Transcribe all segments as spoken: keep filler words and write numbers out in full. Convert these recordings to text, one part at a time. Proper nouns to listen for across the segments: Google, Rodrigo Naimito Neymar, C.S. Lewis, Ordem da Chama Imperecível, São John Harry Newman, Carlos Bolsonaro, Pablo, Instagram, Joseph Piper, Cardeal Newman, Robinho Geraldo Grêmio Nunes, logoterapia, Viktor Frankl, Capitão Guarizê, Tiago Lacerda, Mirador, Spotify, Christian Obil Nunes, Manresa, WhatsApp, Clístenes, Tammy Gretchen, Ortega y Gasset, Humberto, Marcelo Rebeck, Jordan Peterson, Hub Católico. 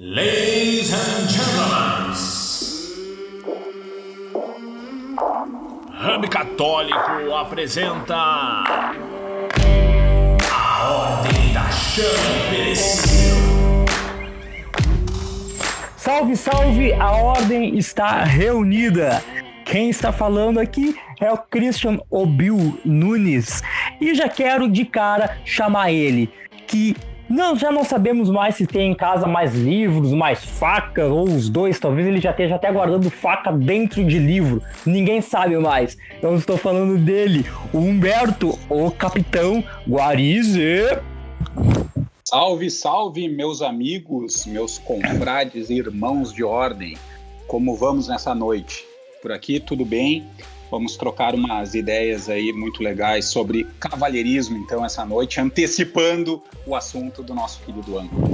Ladies and gentlemen, Hub Católico apresenta a Ordem da Chama Imperecível. Salve, salve! A Ordem está reunida. Quem está falando aqui é o Christian Obil Nunes. E já quero de cara chamar ele, que... Não, já não sabemos mais se tem em casa mais livros, mais facas, ou os dois. Talvez ele já esteja até guardando faca dentro de livro. Ninguém sabe mais. Eu estou falando dele, o Humberto, o Capitão Guarizê. Salve, salve, meus amigos, meus confrades e irmãos de ordem. Como vamos nessa noite? Por aqui, tudo bem? Vamos trocar umas ideias aí muito legais sobre cavalheirismo, então, essa noite, antecipando o assunto do nosso querido âncora.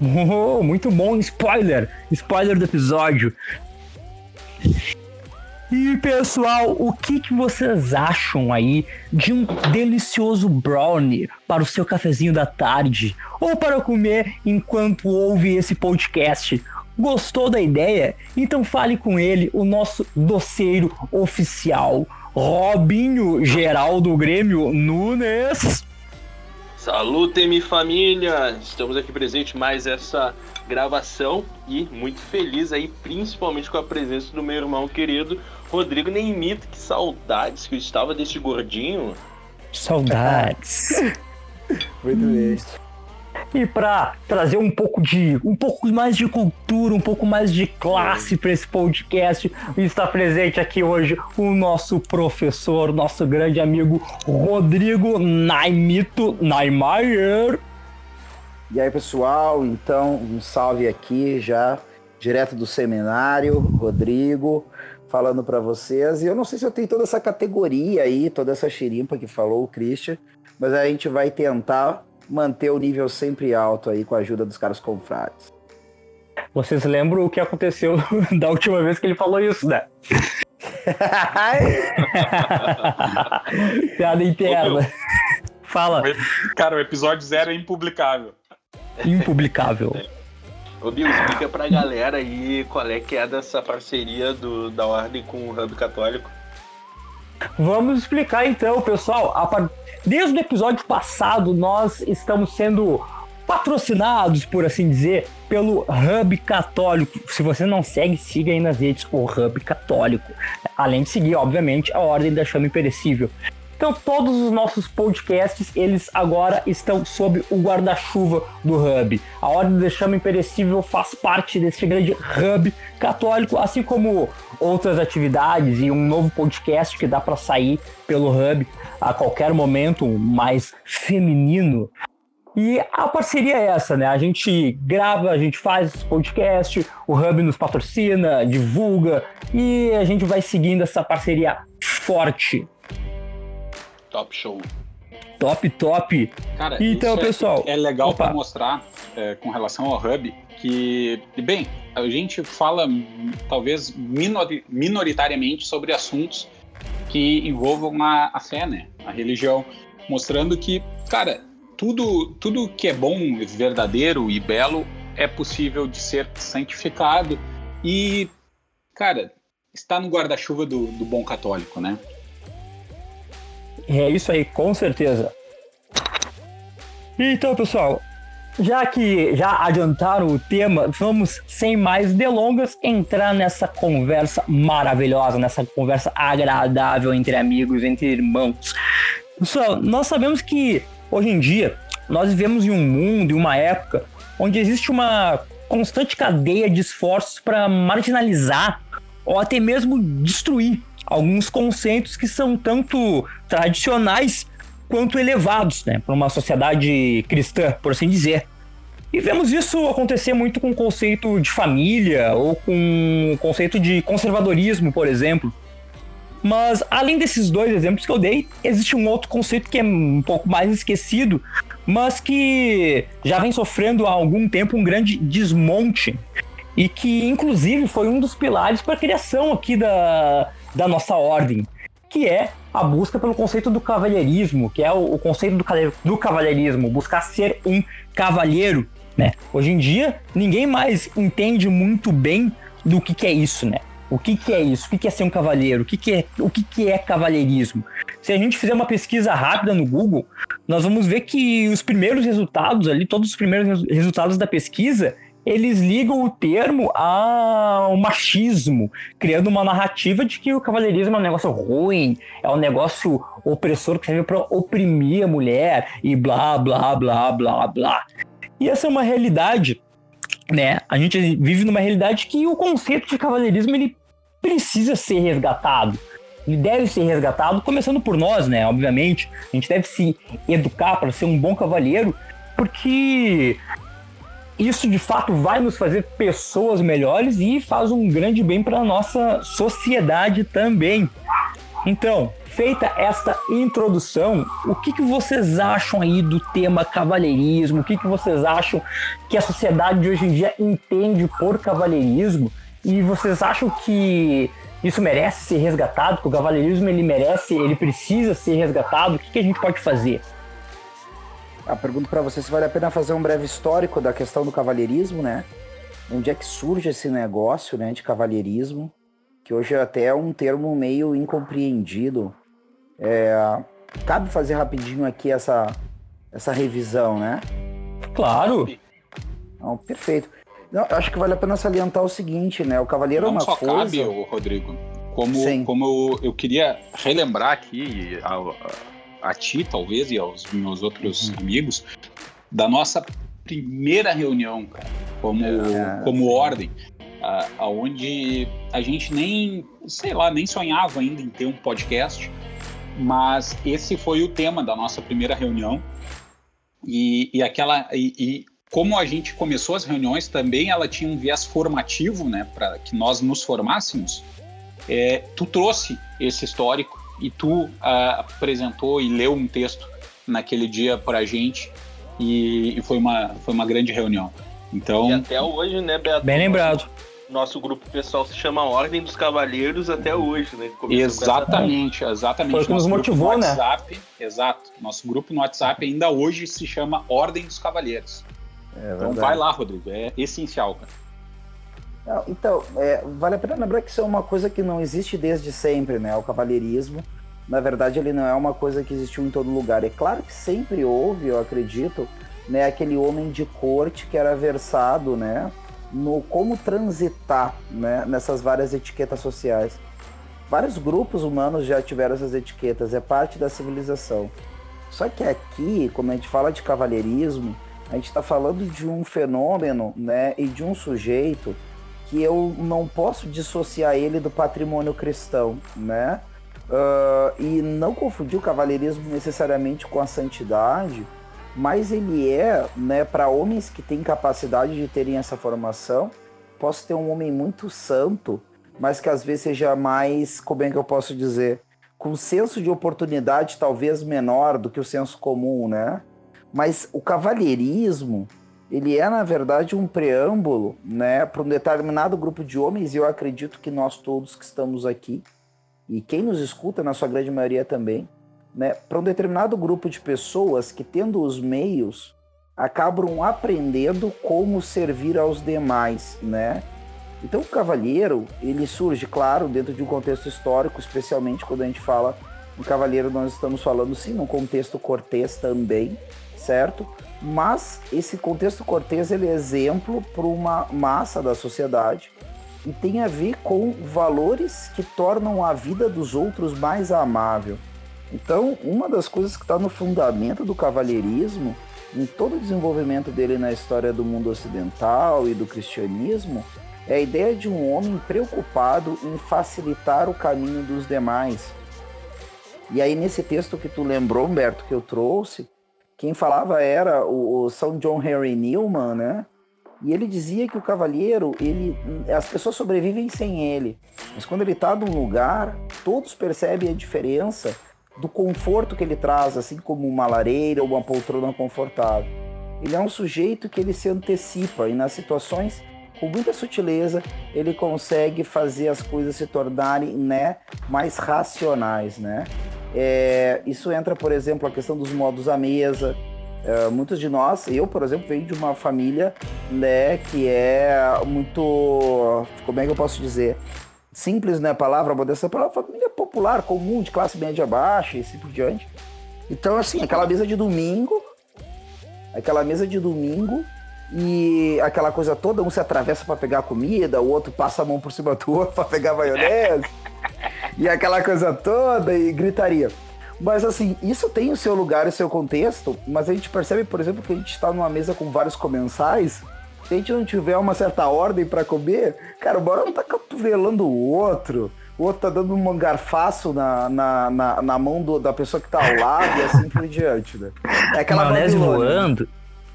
Oh, muito bom, spoiler! Spoiler do episódio. E, pessoal, o que, que vocês acham aí de um delicioso brownie para o seu cafezinho da tarde? Ou para comer enquanto ouve esse podcast? Gostou da ideia? Então fale com ele, o nosso doceiro oficial, Robinho Geraldo Grêmio Nunes. Salutem-me, família! Estamos aqui presentes mais essa gravação e muito feliz aí, principalmente com a presença do meu irmão querido Rodrigo Naimito. Que saudades que eu estava deste gordinho. Saudades. Muito bem. E para trazer um pouco de, um pouco mais de cultura, um pouco mais de classe para esse podcast, está presente aqui hoje o nosso professor, nosso grande amigo Rodrigo Naimito Neymar. E aí, pessoal, então um salve aqui já, direto do seminário, Rodrigo, falando para vocês. E eu não sei se eu tenho toda essa categoria aí, toda essa xirimpa que falou o Christian, mas a gente vai tentar manter o nível sempre alto aí com a ajuda dos caras confrades. Vocês lembram o que aconteceu da última vez que ele falou isso, né? Piada interna. Ô, fala. Cara, o episódio zero é impublicável. Impublicável. Ô, Bill, explica pra galera aí qual é que é dessa parceria do, da Ordem com o Hub Católico. Vamos explicar então, pessoal. A par... Desde o episódio passado, nós estamos sendo patrocinados, por assim dizer, pelo Hub Católico. Se você não segue, siga aí nas redes o Hub Católico. Além de seguir, obviamente, a Ordem da Chama Imperecível. Então, todos os nossos podcasts, eles agora estão sob o guarda-chuva do Hub. A Ordem da Chama Imperecível faz parte desse grande Hub Católico, assim como outras atividades e um novo podcast que dá para sair pelo Hub a qualquer momento, mais feminino. E a parceria é essa, né? A gente grava, a gente faz podcast, o Hub nos patrocina, divulga e a gente vai seguindo essa parceria forte. Top show. Top, top. Cara, então, isso é, pessoal, é legal para mostrar é, com relação ao Hub que, bem, a gente fala talvez minori- minoritariamente sobre assuntos que envolvam a, a fé, né? A religião. Mostrando que, cara, tudo, tudo que é bom, verdadeiro e belo é possível de ser santificado e, cara, está no guarda-chuva do, do bom católico, né? É isso aí, com certeza. Então, pessoal, já que já adiantaram o tema, vamos, sem mais delongas, entrar nessa conversa maravilhosa, nessa conversa agradável entre amigos, entre irmãos. Pessoal, nós sabemos que, hoje em dia, nós vivemos em um mundo, em uma época, onde existe uma constante cadeia de esforços para marginalizar ou até mesmo destruir alguns conceitos que são tanto tradicionais quanto elevados, né, para uma sociedade cristã, por assim dizer. E vemos isso acontecer muito com o conceito de família ou com o conceito de conservadorismo, por exemplo. Mas, além desses dois exemplos que eu dei, existe um outro conceito que é um pouco mais esquecido, mas que já vem sofrendo há algum tempo um grande desmonte e que, inclusive, foi um dos pilares para a criação aqui da... da nossa ordem, que é a busca pelo conceito do cavalheirismo, que é o, o conceito do, do cavalheirismo, buscar ser um cavalheiro, né? Hoje em dia, ninguém mais entende muito bem do que, que é isso, né? O que, que é isso? O que, que é ser um cavalheiro? O, que, que, é, o que, que é cavalheirismo? Se a gente fizer uma pesquisa rápida no Google, nós vamos ver que os primeiros resultados ali, todos os primeiros resultados da pesquisa, eles ligam o termo ao machismo, criando uma narrativa de que o cavalheirismo é um negócio ruim, é um negócio opressor que serve para oprimir a mulher e blá, blá, blá, blá, blá. E essa é uma realidade, né? A gente vive numa realidade que o conceito de cavalheirismo, ele precisa ser resgatado. Ele deve ser resgatado, começando por nós, né? Obviamente, a gente deve se educar para ser um bom cavalheiro, porque isso, de fato, vai nos fazer pessoas melhores e faz um grande bem para a nossa sociedade também. Então, feita esta introdução, o que, que vocês acham aí do tema cavalheirismo? O que, que vocês acham que a sociedade de hoje em dia entende por cavalheirismo? E vocês acham que isso merece ser resgatado, que o cavalheirismo ele merece, ele precisa ser resgatado? O que, que a gente pode fazer? Eu pergunto para você se vale a pena fazer um breve histórico da questão do cavalheirismo, né? Onde é que surge esse negócio, né, de cavalheirismo, que hoje até é um termo meio incompreendido. É, cabe fazer rapidinho aqui essa, essa revisão, né? Claro! Não, perfeito. Não, acho que vale a pena salientar o seguinte, né? O cavalheiro é uma coisa... Não só cabe, Rodrigo. Como, como eu, eu queria relembrar aqui a, a ti, talvez, e aos meus outros hum. amigos, da nossa primeira reunião, cara, como, é, como ordem, a, aonde a gente nem, sei lá, nem sonhava ainda em ter um podcast, mas esse foi o tema da nossa primeira reunião. E, e aquela... E, e, como a gente começou as reuniões também, ela tinha um viés formativo, né, para que nós nos formássemos. É, tu trouxe esse histórico e tu ah, apresentou e leu um texto naquele dia para a gente e, e foi, uma, foi uma grande reunião. Então, e até hoje, né, Beato? Bem lembrado. Nosso grupo pessoal se chama Ordem dos Cavalheiros até hoje, né? Exatamente, exatamente. Foi o que nos motivou, né? Exato. Nosso grupo no WhatsApp ainda hoje se chama Ordem dos Cavalheiros. É, então vai lá, Rodrigo, é essencial, cara. Não, então, é, vale a pena lembrar que isso é uma coisa que não existe desde sempre, né? O cavalheirismo, na verdade, ele não é uma coisa que existiu em todo lugar. É claro que sempre houve, eu acredito, né, aquele homem de corte que era versado, né, no como transitar, né, nessas várias etiquetas sociais. Vários grupos humanos já tiveram essas etiquetas, é parte da civilização. Só que aqui, quando a gente fala de cavalheirismo, a gente está falando de um fenômeno, né, e de um sujeito que eu não posso dissociar ele do patrimônio cristão, né? Uh, e não confundir o cavalheirismo necessariamente com a santidade, mas ele é, né, para homens que têm capacidade de terem essa formação, posso ter um homem muito santo, mas que às vezes seja mais, como é que eu posso dizer, com senso de oportunidade talvez menor do que o senso comum, né? Mas o cavalheirismo, ele é, na verdade, um preâmbulo, né, para um determinado grupo de homens, e eu acredito que nós todos que estamos aqui, e quem nos escuta, na sua grande maioria também, né, para um determinado grupo de pessoas que, tendo os meios, acabam aprendendo como servir aos demais, né? Então, o cavalheiro, ele surge, claro, dentro de um contexto histórico, especialmente quando a gente fala no cavalheiro, nós estamos falando, sim, num contexto cortês também, certo? Mas esse contexto cortês, ele é exemplo para uma massa da sociedade e tem a ver com valores que tornam a vida dos outros mais amável. Então, uma das coisas que está no fundamento do cavalheirismo, em todo o desenvolvimento dele na história do mundo ocidental e do cristianismo, é a ideia de um homem preocupado em facilitar o caminho dos demais. E aí, nesse texto que tu lembrou, Humberto, que eu trouxe, quem falava era o, o São John Harry Newman, né? E ele dizia que o cavalheiro, ele, as pessoas sobrevivem sem ele. Mas quando ele está num lugar, todos percebem a diferença do conforto que ele traz, assim como uma lareira ou uma poltrona confortável. Ele é um sujeito que ele se antecipa e nas situações, com muita sutileza, ele consegue fazer as coisas se tornarem, né, mais racionais, né? É, isso entra, por exemplo, a questão dos modos à mesa, Uh, muitos de nós, eu, por exemplo, venho de uma família, né, que é muito, como é que eu posso dizer, simples, né, a palavra, mas essa palavra, família popular, comum, de classe média baixa e assim por diante. Então, assim, aquela mesa de domingo, aquela mesa de domingo e aquela coisa toda, um se atravessa para pegar comida, o outro passa a mão por cima do outro para pegar maionese, e aquela coisa toda, e gritaria. Mas assim, isso tem o seu lugar e o seu contexto, mas a gente percebe, por exemplo, que a gente está numa mesa com vários comensais, se a gente não tiver uma certa ordem para comer, cara, o barão tá cotovelando o outro, o outro tá dando um garfaço na, na, na, na mão do, da pessoa que tá ao lado e assim por diante, né? É aquela maionese voando.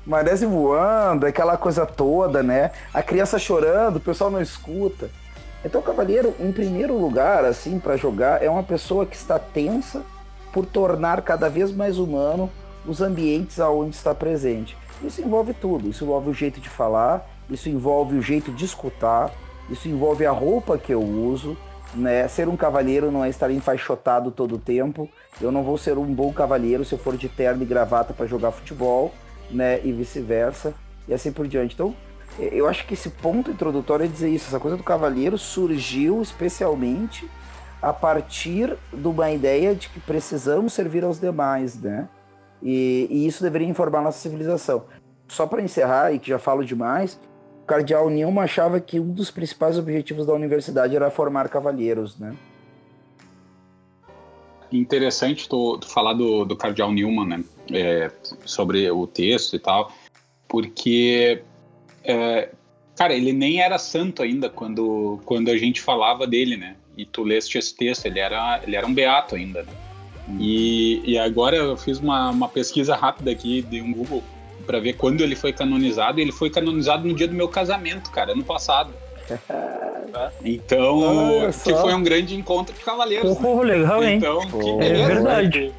Maionese voando, aquela coisa toda, né? A criança chorando, o pessoal não escuta. Então, o cavaleiro, em primeiro lugar, assim, para jogar, é uma pessoa que está tensa, por tornar cada vez mais humano os ambientes aonde está presente. Isso envolve tudo, isso envolve o jeito de falar, isso envolve o jeito de escutar, isso envolve a roupa que eu uso, né? Ser um cavalheiro não é estar enfaixotado todo o tempo, eu não vou ser um bom cavalheiro se eu for de terno e gravata para jogar futebol, né? E vice-versa, e assim por diante. Então, eu acho que esse ponto introdutório é dizer isso, essa coisa do cavalheiro surgiu especialmente a partir de uma ideia de que precisamos servir aos demais, né? E, e isso deveria informar nossa civilização. Só para encerrar, e que já falo demais, o Cardeal Newman achava que um dos principais objetivos da universidade era formar cavalheiros, né? Interessante tu, tu falar do, do Cardeal Newman, né? É, sobre o texto e tal, porque... É, cara, ele nem era santo ainda quando, quando a gente falava dele, né? E tu leste esse texto, ele era, ele era um beato ainda, né? E, e agora eu fiz uma, uma pesquisa rápida aqui de um Google para ver quando ele foi canonizado. Ele foi canonizado no dia do meu casamento, cara, ano passado. Então, ah, que foi um grande encontro de cavaleiros. Pô, né? Legal, hein? Então, pô, que beleza, é verdade.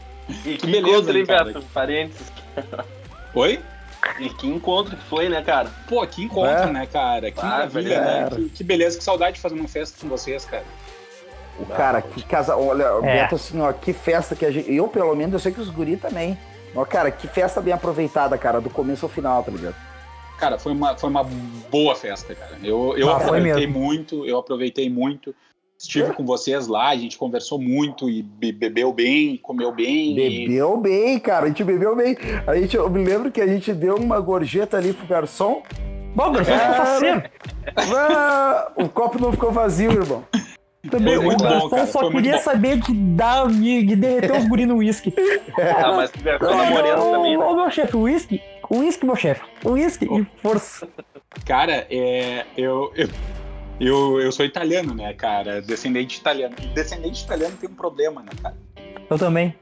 E que beleza, hein, cara? Beato, parênteses. Oi? E que encontro que foi, né, cara? Pô, que encontro, é. né, cara? Que ah, maravilha, cara. Né? Que, que beleza, que saudade de fazer uma festa com vocês, cara. O cara, que casa... Olha, é. Beto, assim, ó, que festa que a gente... Eu, pelo menos, eu sei que os guri também. Ó, cara, que festa bem aproveitada, cara, do começo ao final, tá ligado? Cara, foi uma, foi uma boa festa, cara. Eu, eu ah, aproveitei muito, eu aproveitei muito. Estive é. com vocês lá, a gente conversou muito e bebeu bem, comeu bem. Bebeu e... bem, cara, a gente bebeu bem. A gente, eu me lembro que a gente deu uma gorjeta ali pro garçom. Bom, o garçom ficou faceiro. O copo não ficou vazio, irmão. Também foi muito o bom, cara. Só foi queria muito saber de, dar, de, de derreter os guri no uísque. Ah, mas tiver coisa morena também, né? Ô, meu chefe, o uísque, o uísque, meu chefe, o uísque e força. Cara, é, eu, eu, eu, eu sou italiano, né, cara? Descendente de italiano. E descendente de italiano tem um problema, né, cara? Eu também.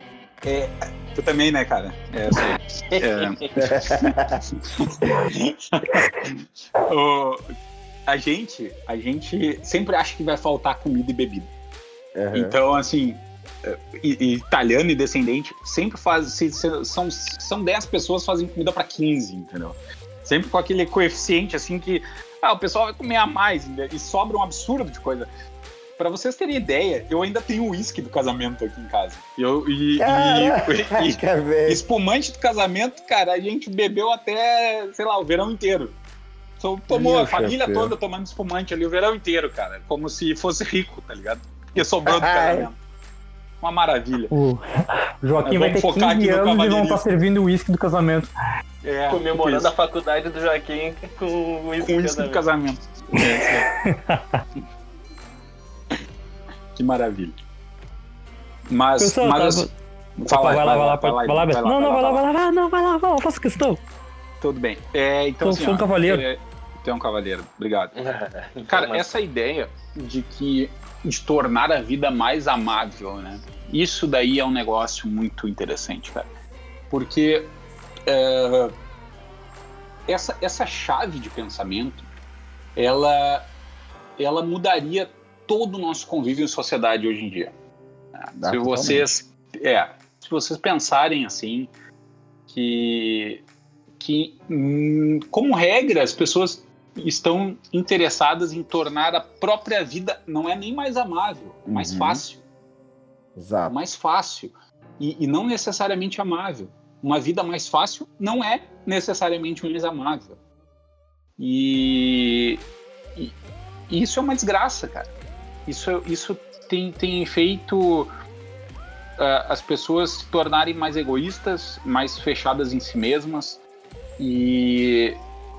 É, tu também, né, cara? É, eu sei. É. O... A gente, a gente sempre acha que vai faltar comida e bebida. Uhum. Então, assim, italiano e descendente sempre faz. São, são dez pessoas que fazem comida para quinze, entendeu? Sempre com aquele coeficiente, assim, que ah, o pessoal vai comer a mais e sobra um absurdo de coisa. Pra vocês terem ideia, eu ainda tenho uísque do casamento aqui em casa. Eu, e, Caraca, e, e, cara, espumante do casamento, cara, a gente bebeu até, sei lá, o verão inteiro. Tomou Meu a família chefe. toda tomando espumante ali o verão inteiro, cara. Como se fosse rico, tá ligado? Porque sobrou do casamento. Uma maravilha. O Joaquim vai ter quinze anos e vão estar servindo o uísque do casamento. É, comemorando a faculdade do Joaquim com o uísque do casamento. Do casamento. Que maravilha. Mas... Pessoal, mas tá... fala, vai lá, vai lá, vai lá, vai lá, vai lá, vai lá, Não, não, vai lá, vai lá, vai lá, não, vai lá, vai lá, faço questão. Tudo bem. É, então, então assim, sou um ó, cavaleiro. É, tu é um cavaleiro, obrigado. Cara, essa ideia de que de tornar a vida mais amável, né? Isso daí é um negócio muito interessante, cara. Porque é, essa, essa chave de pensamento, ela, ela mudaria todo o nosso convívio em sociedade hoje em dia. Dá se vocês, é, se vocês pensarem assim, que... que, como regra, as pessoas estão interessadas em tornar a própria vida, não é nem mais amável, uhum. mais fácil. Exato. Mais fácil. E, e não necessariamente amável. uma vida mais fácil não é necessariamente um examável. E, e, e isso é uma desgraça, cara. Isso, isso tem, tem feito uh, as pessoas se tornarem mais egoístas, mais fechadas em si mesmas. E,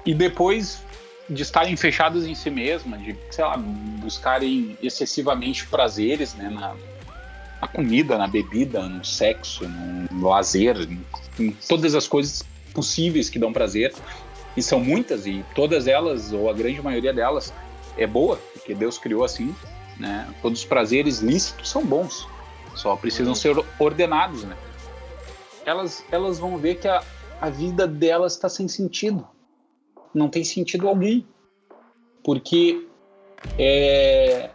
e depois de estarem fechadas em si mesmas, de, sei lá, buscarem excessivamente prazeres, né, na, na comida, na bebida, no sexo, no, no lazer, em, em todas as coisas possíveis que dão prazer. E são muitas, e todas elas, ou a grande maioria delas, é boa, porque Deus criou assim, né? Todos os prazeres lícitos são bons, só precisam ser ordenados, né? Elas, elas vão ver que a, a vida delas está sem sentido. Não tem sentido algum. Porque é,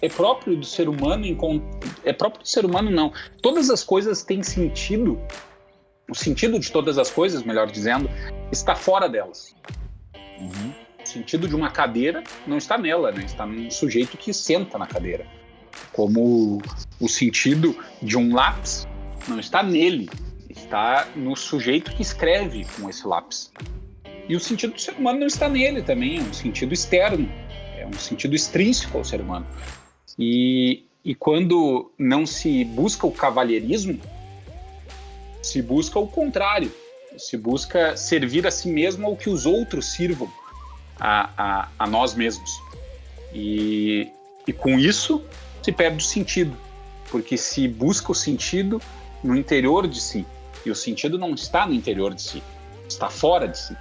é próprio do ser humano... É próprio do ser humano, não. Todas as coisas têm sentido... O sentido de todas as coisas, melhor dizendo, está fora delas. Uhum. O sentido de uma cadeira não está nela, né? Está num sujeito que senta na cadeira. Como o sentido de um lápis não está nele, está no sujeito que escreve com esse lápis. E o sentido do ser humano não está nele também, é um sentido externo, é um sentido extrínseco ao ser humano. E, e quando não se busca o cavalheirismo, se busca o contrário, se busca servir a si mesmo ou que os outros sirvam a, a, a nós mesmos. E, e com isso se perde o sentido, porque se busca o sentido no interior de si, e o sentido não está no interior de si, está fora de si.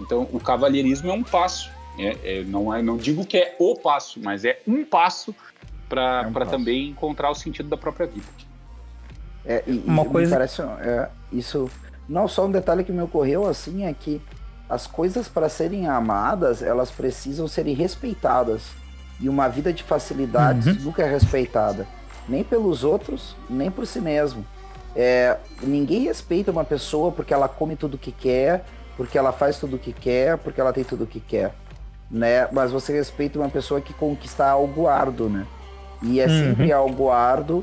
Então o cavalheirismo é um passo, é, é, não, é, não digo que é o passo, mas é um passo para é um para também encontrar o sentido da própria vida. É, e, uma coisa me parece, é, isso não só um detalhe que me ocorreu assim é que as coisas para serem amadas elas precisam serem respeitadas e uma vida de facilidades uhum. nunca é respeitada nem pelos outros nem por si mesmo. É, ninguém respeita uma pessoa porque ela come tudo que quer, porque ela faz tudo que quer, porque ela tem tudo que quer, né? Mas você respeita uma pessoa que conquista algo árduo, né? E é uhum. sempre algo árduo.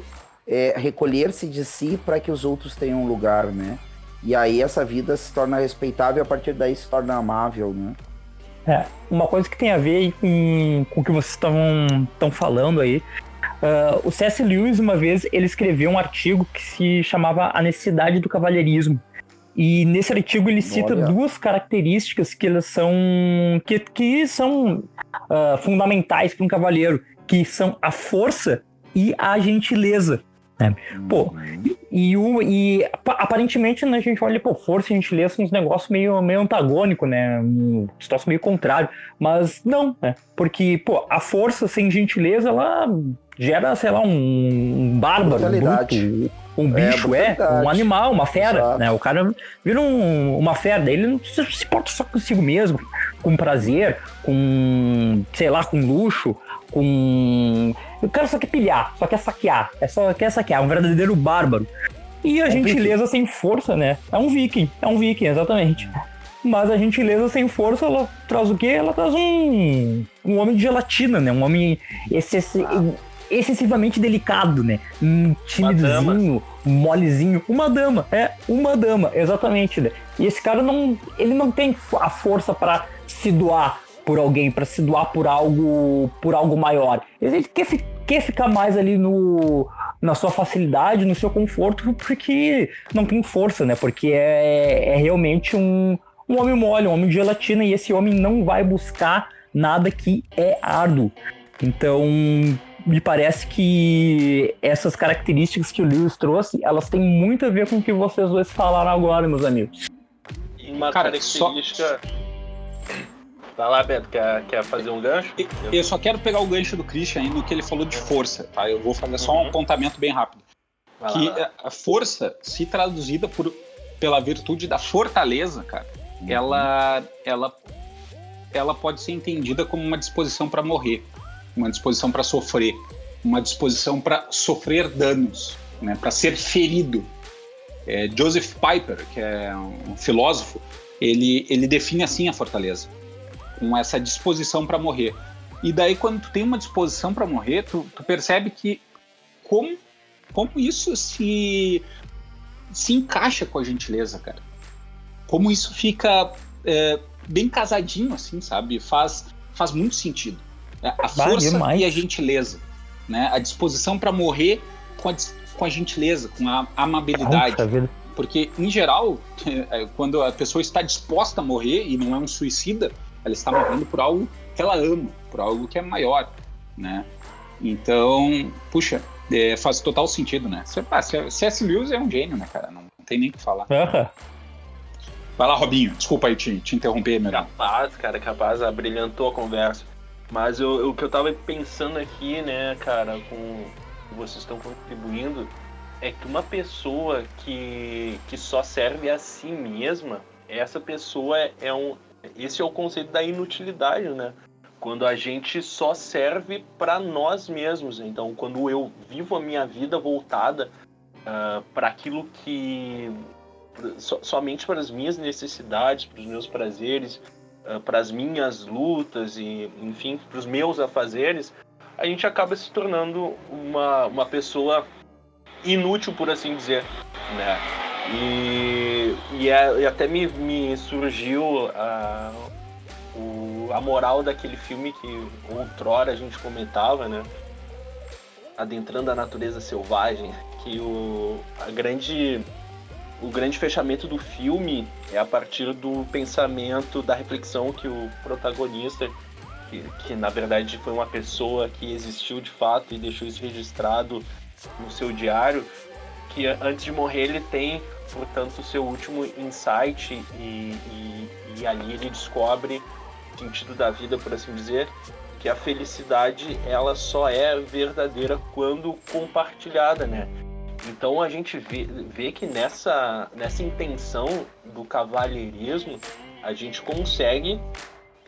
É, recolher-se de si para que os outros tenham um lugar, né? E aí essa vida se torna respeitável e a partir daí se torna amável, né? É, uma coisa que tem a ver com, com o que vocês estão falando aí, uh, o C S. Lewis, uma vez, ele escreveu um artigo que se chamava A Necessidade do Cavalheirismo. E nesse artigo ele cita Olha. duas características que elas são, que, que são uh, fundamentais para um cavalheiro, que são a força e a gentileza. Né? Pô, e, o, e aparentemente, né, a gente olha, pô, força e gentileza são uns negócios meio, meio antagônicos, né? Um troço meio contrário, mas não, né? Porque, pô, a força sem gentileza, ela gera, sei lá, um, um bárbaro, um bruto, um bicho, é, é um animal, uma fera, Exato. né? O cara vira um, uma fera, daí ele não se importa só consigo mesmo, com prazer, com, sei lá, com luxo, com... O cara só quer pilhar, só quer saquear, é só quer saquear, é um verdadeiro bárbaro. E a é gentileza viking. sem força, né? É um viking, é um viking, exatamente. Mas a gentileza sem força, ela traz o quê? Ela traz um, um homem de gelatina, né? Um homem excess... ah. excessivamente delicado, né? Um timidozinho, molezinho. Uma dama, é, uma dama, exatamente, né? E esse cara, não, ele não tem a força para se doar por alguém, para se doar por algo, por algo maior. Ele quer, quer ficar mais ali no, na sua facilidade, no seu conforto, porque não tem força, né? Porque é, é realmente um, um homem mole, um homem de gelatina, e esse homem não vai buscar nada que é árduo. Então, me parece que essas características que o Lewis trouxe, elas têm muito a ver com o que vocês dois falaram agora, meus amigos. E uma Cara, característica... Só... Vai lá, Beto, quer, quer fazer um gancho? Eu só quero pegar o gancho do Christian aí no que ele falou de força, tá? Eu vou fazer só um uhum. apontamento bem rápido. Vai que lá, a força, se traduzida por, pela virtude da fortaleza, cara, uhum. ela, ela, ela pode ser entendida como uma disposição para morrer, uma disposição para sofrer, uma disposição para sofrer danos, né? Para ser ferido. É, Joseph Piper, que é um filósofo, ele, ele define assim a fortaleza, com essa disposição para morrer. E daí, quando tu tem uma disposição para morrer, tu, tu percebe que como, como isso se se encaixa com a gentileza, cara. Como isso fica é, bem casadinho, assim, sabe? Faz, faz muito sentido. A força bah, e a gentileza, né? A disposição para morrer com a, com a gentileza, com a amabilidade. Ai, porque, em geral, quando a pessoa está disposta a morrer e não é um suicida, ela está morrendo por algo que ela ama, por algo que é maior, né? Então, puxa, é, faz total sentido, né? C S. Lewis é um gênio, né, cara? Não, não tem nem o que falar. Uh-huh. Vai lá, Robinho. Desculpa aí te, te interromper, meu irmão. Capaz, cara, capaz. Abrilhantou a conversa. Mas eu, o que eu tava pensando aqui, né, cara, com vocês estão contribuindo, é que uma pessoa que, que só serve a si mesma, essa pessoa é um... Esse é o conceito da inutilidade, né? Quando a gente só serve para nós mesmos. Então, quando eu vivo a minha vida voltada uh, para aquilo que... So, somente para as minhas necessidades, para os meus prazeres, uh, para as minhas lutas e, enfim, para os meus afazeres, a gente acaba se tornando uma, uma pessoa inútil, por assim dizer, né? E, e, a, e até me, me surgiu a, o, a moral daquele filme que outrora a gente comentava, né? Adentrando a Natureza Selvagem, que o, a grande, o grande fechamento do filme é a partir do pensamento, da reflexão que o protagonista, que, que na verdade foi uma pessoa que existiu de fato e deixou isso registrado no seu diário, que antes de morrer ele tem, portanto, o seu último insight e, e, e ali ele descobre o sentido da vida, por assim dizer, que a felicidade ela só é verdadeira quando compartilhada, né? Então a gente vê, vê que nessa, nessa intenção do cavalheirismo a gente consegue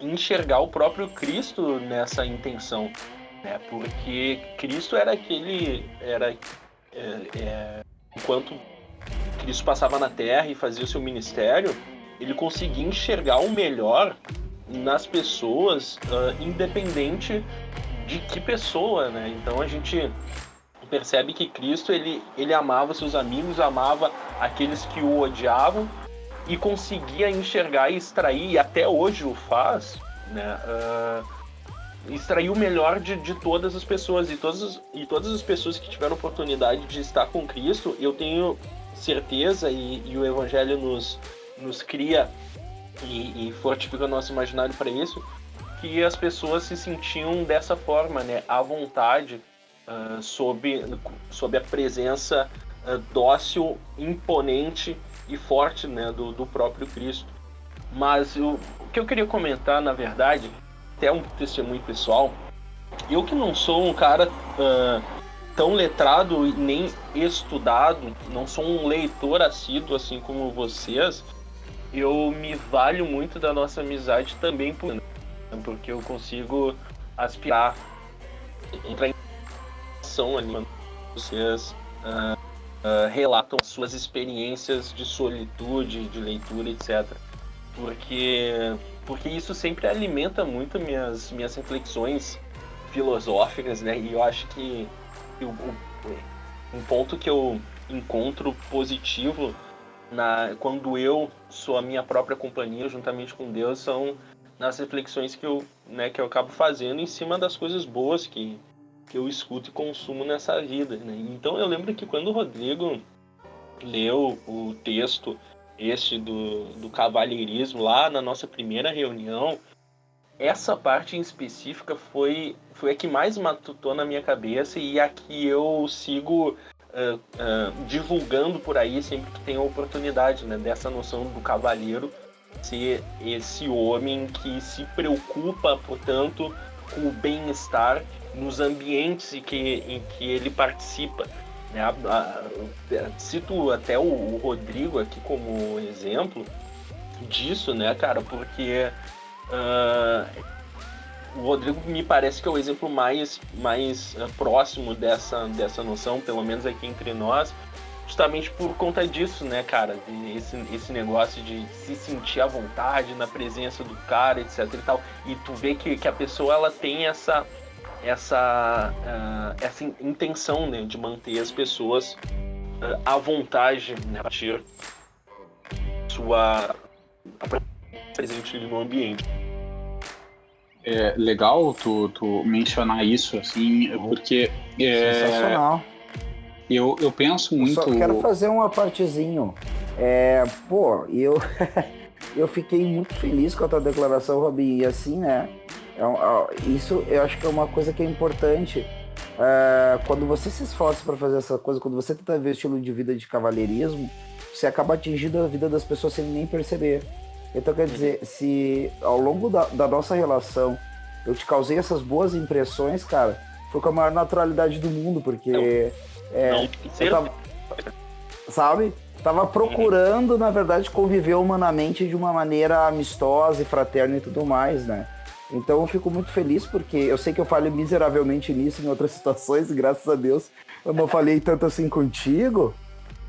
enxergar o próprio Cristo nessa intenção, né? Porque Cristo era aquele... Era, É, é, enquanto Cristo passava na Terra e fazia o seu ministério, ele conseguia enxergar o melhor nas pessoas, uh, independente de que pessoa, né? Então a gente percebe que Cristo ele, ele amava seus amigos, amava aqueles que o odiavam e conseguia enxergar e extrair, e até hoje o faz, né? Uh, extrair o melhor de, de todas as pessoas e todas, e todas as pessoas que tiveram oportunidade de estar com Cristo, eu tenho certeza e, e o Evangelho nos, nos cria e, e fortifica o nosso imaginário para isso, que as pessoas se sentiam dessa forma, né, à vontade, uh, sob, sob a presença uh, dócil, imponente e forte, né, do, do próprio Cristo. Mas eu, o que eu queria comentar, na verdade, até um testemunho pessoal, eu que não sou um cara uh, tão letrado e nem estudado, não sou um leitor assíduo assim como vocês, eu me valho muito da nossa amizade também, por, porque eu consigo aspirar, entrar em ação ali, quando vocês uh, uh, relatam suas experiências de solitude, de leitura, etcétera. Porque... Porque isso sempre alimenta muito minhas, minhas reflexões filosóficas, né? E eu acho que eu, um ponto que eu encontro positivo na, quando eu sou a minha própria companhia, juntamente com Deus, são nas reflexões que eu, né, que eu acabo fazendo em cima das coisas boas que, que eu escuto e consumo nessa vida, né? Então eu lembro que quando o Rodrigo leu o texto... Este do, do cavalheirismo, lá na nossa primeira reunião, essa parte em específica foi, foi a que mais matutou na minha cabeça e a que eu sigo uh, uh, divulgando por aí sempre que tem a oportunidade, né? Dessa noção do cavalheiro ser esse homem que se preocupa, portanto, com o bem-estar nos ambientes em que, em que ele participa. Cito até o Rodrigo aqui como exemplo disso, né, cara? Porque uh, o Rodrigo me parece que é o exemplo mais, mais próximo dessa, dessa noção, pelo menos aqui entre nós, justamente por conta disso, né, cara? Esse, esse negócio de se sentir à vontade na presença do cara, etcétera e tal. E tu vê que, que a pessoa ela tem essa... Essa, uh, essa intenção, né, de manter as pessoas à vontade de repartir sua presença no ambiente. É legal tu, tu mencionar isso, assim, porque... É, sensacional. Eu, eu penso muito... Eu só quero fazer uma partezinho. É, pô, eu, eu fiquei muito feliz com a tua declaração, Robinho, e assim, né? Isso eu acho que é uma coisa que é importante. É, quando você se esforça para fazer essa coisa, quando você tenta ver o estilo de vida de cavalheirismo, você acaba atingindo a vida das pessoas sem nem perceber. Então, quer dizer, se ao longo da, da nossa relação eu te causei essas boas impressões, cara, foi com a maior naturalidade do mundo, porque... Não. É, Não. Eu tava, sabe? Tava procurando, na verdade, conviver humanamente de uma maneira amistosa e fraterna e tudo mais, né? Então eu fico muito feliz, porque eu sei que eu falho miseravelmente nisso em outras situações, e graças a Deus eu não falei tanto assim contigo,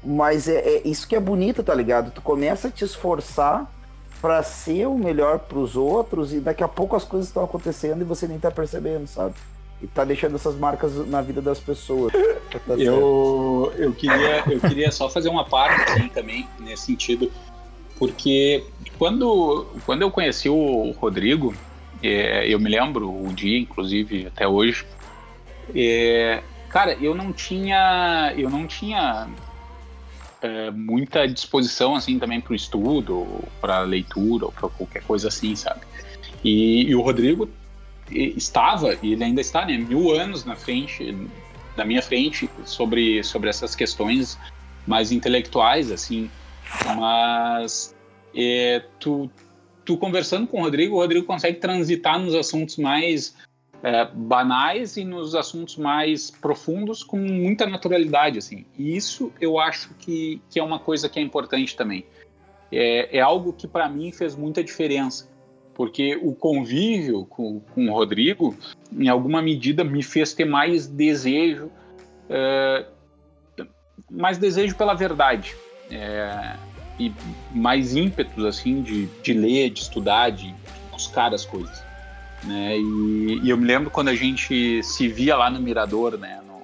mas é, é isso que é bonito, tá ligado? Tu começa a te esforçar para ser o melhor para os outros e daqui a pouco as coisas estão acontecendo e você nem tá percebendo, sabe? E tá deixando essas marcas na vida das pessoas. Tá eu, eu, queria, eu queria só fazer uma parte assim, também, nesse sentido, porque quando, quando eu conheci o Rodrigo, é, eu me lembro o dia, inclusive, até hoje, é, cara, eu não tinha... Eu não tinha É, muita disposição, assim, também para o estudo, para leitura, ou para qualquer coisa assim, sabe? E, e o Rodrigo estava, e ele ainda está, né, mil anos na frente, na minha frente, sobre, sobre essas questões mais intelectuais, assim. Mas é, tu, tu conversando com o Rodrigo, o Rodrigo consegue transitar nos assuntos mais é, banais e nos assuntos mais profundos com muita naturalidade, assim. E isso eu acho que, que é uma coisa que é importante também. É, é algo que para mim fez muita diferença, porque o convívio com, com o Rodrigo, em alguma medida, me fez ter mais desejo, é, mais desejo pela verdade, é, e mais ímpetos, assim, de, de ler, de estudar, de buscar as coisas. Né? E, e eu me lembro quando a gente se via lá no Mirador, né? No,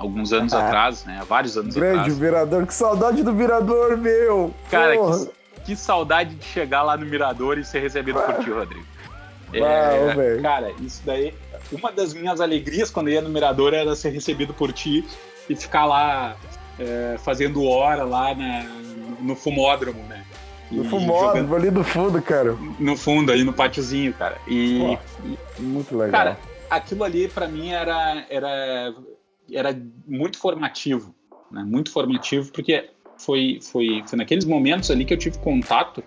alguns anos ah, atrás, né? Vários anos grande atrás. Grande Mirador, que saudade do Mirador, meu! Cara, que, que saudade de chegar lá no Mirador e ser recebido ah. por ti, Rodrigo. É, ah, cara, isso daí... Uma das minhas alegrias quando eu ia no Mirador era ser recebido por ti e ficar lá é, fazendo hora lá na, no fumódromo, né? No fundo, ali do fundo, cara. No fundo, ali no pátiozinho, cara. E, oh, muito legal. Cara, aquilo ali pra mim era, era, era muito formativo, né? Muito formativo, porque foi, foi, foi naqueles momentos ali que eu tive contato,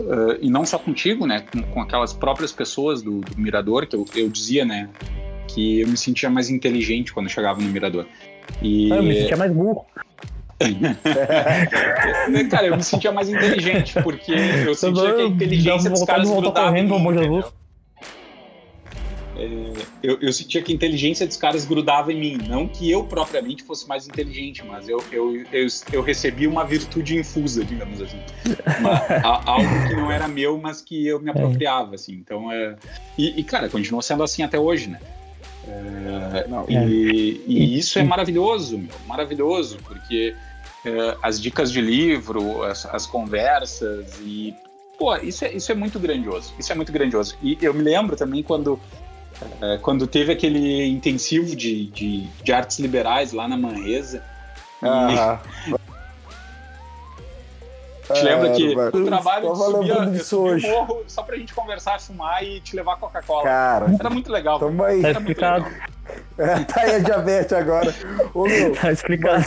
uh, e não só contigo, né? Com, com aquelas próprias pessoas do, do Mirador, que eu, eu dizia, né? Que eu me sentia mais inteligente quando eu chegava no Mirador. E... Eu me sentia mais burro. Cara, eu me sentia mais inteligente, porque eu sentia que a inteligência dos caras grudava em mim. Eu, eu sentia que a inteligência dos caras grudava em mim. Não que eu propriamente fosse mais inteligente, mas eu, eu, eu, eu recebi uma virtude infusa, digamos assim. Uma, a, algo que não era meu, mas que eu me apropriava, assim. Então, é... e, e, cara, continua sendo assim até hoje, né? É, não, e, é. e isso é maravilhoso, meu, maravilhoso, porque é, as dicas de livro, as, as conversas e, pô, isso é, isso é muito grandioso, isso é muito grandioso. E eu me lembro também quando, é, quando teve aquele intensivo de, de, de artes liberais lá na Manresa. Ah, e... Te lembra é, que o trabalho subia, subia o morro só pra gente conversar, fumar e te levar Coca-Cola. Cara, era muito legal. Tamo aí. Era muito legal. É, tá aí a diabetes agora. Ô, meu, tá explicado.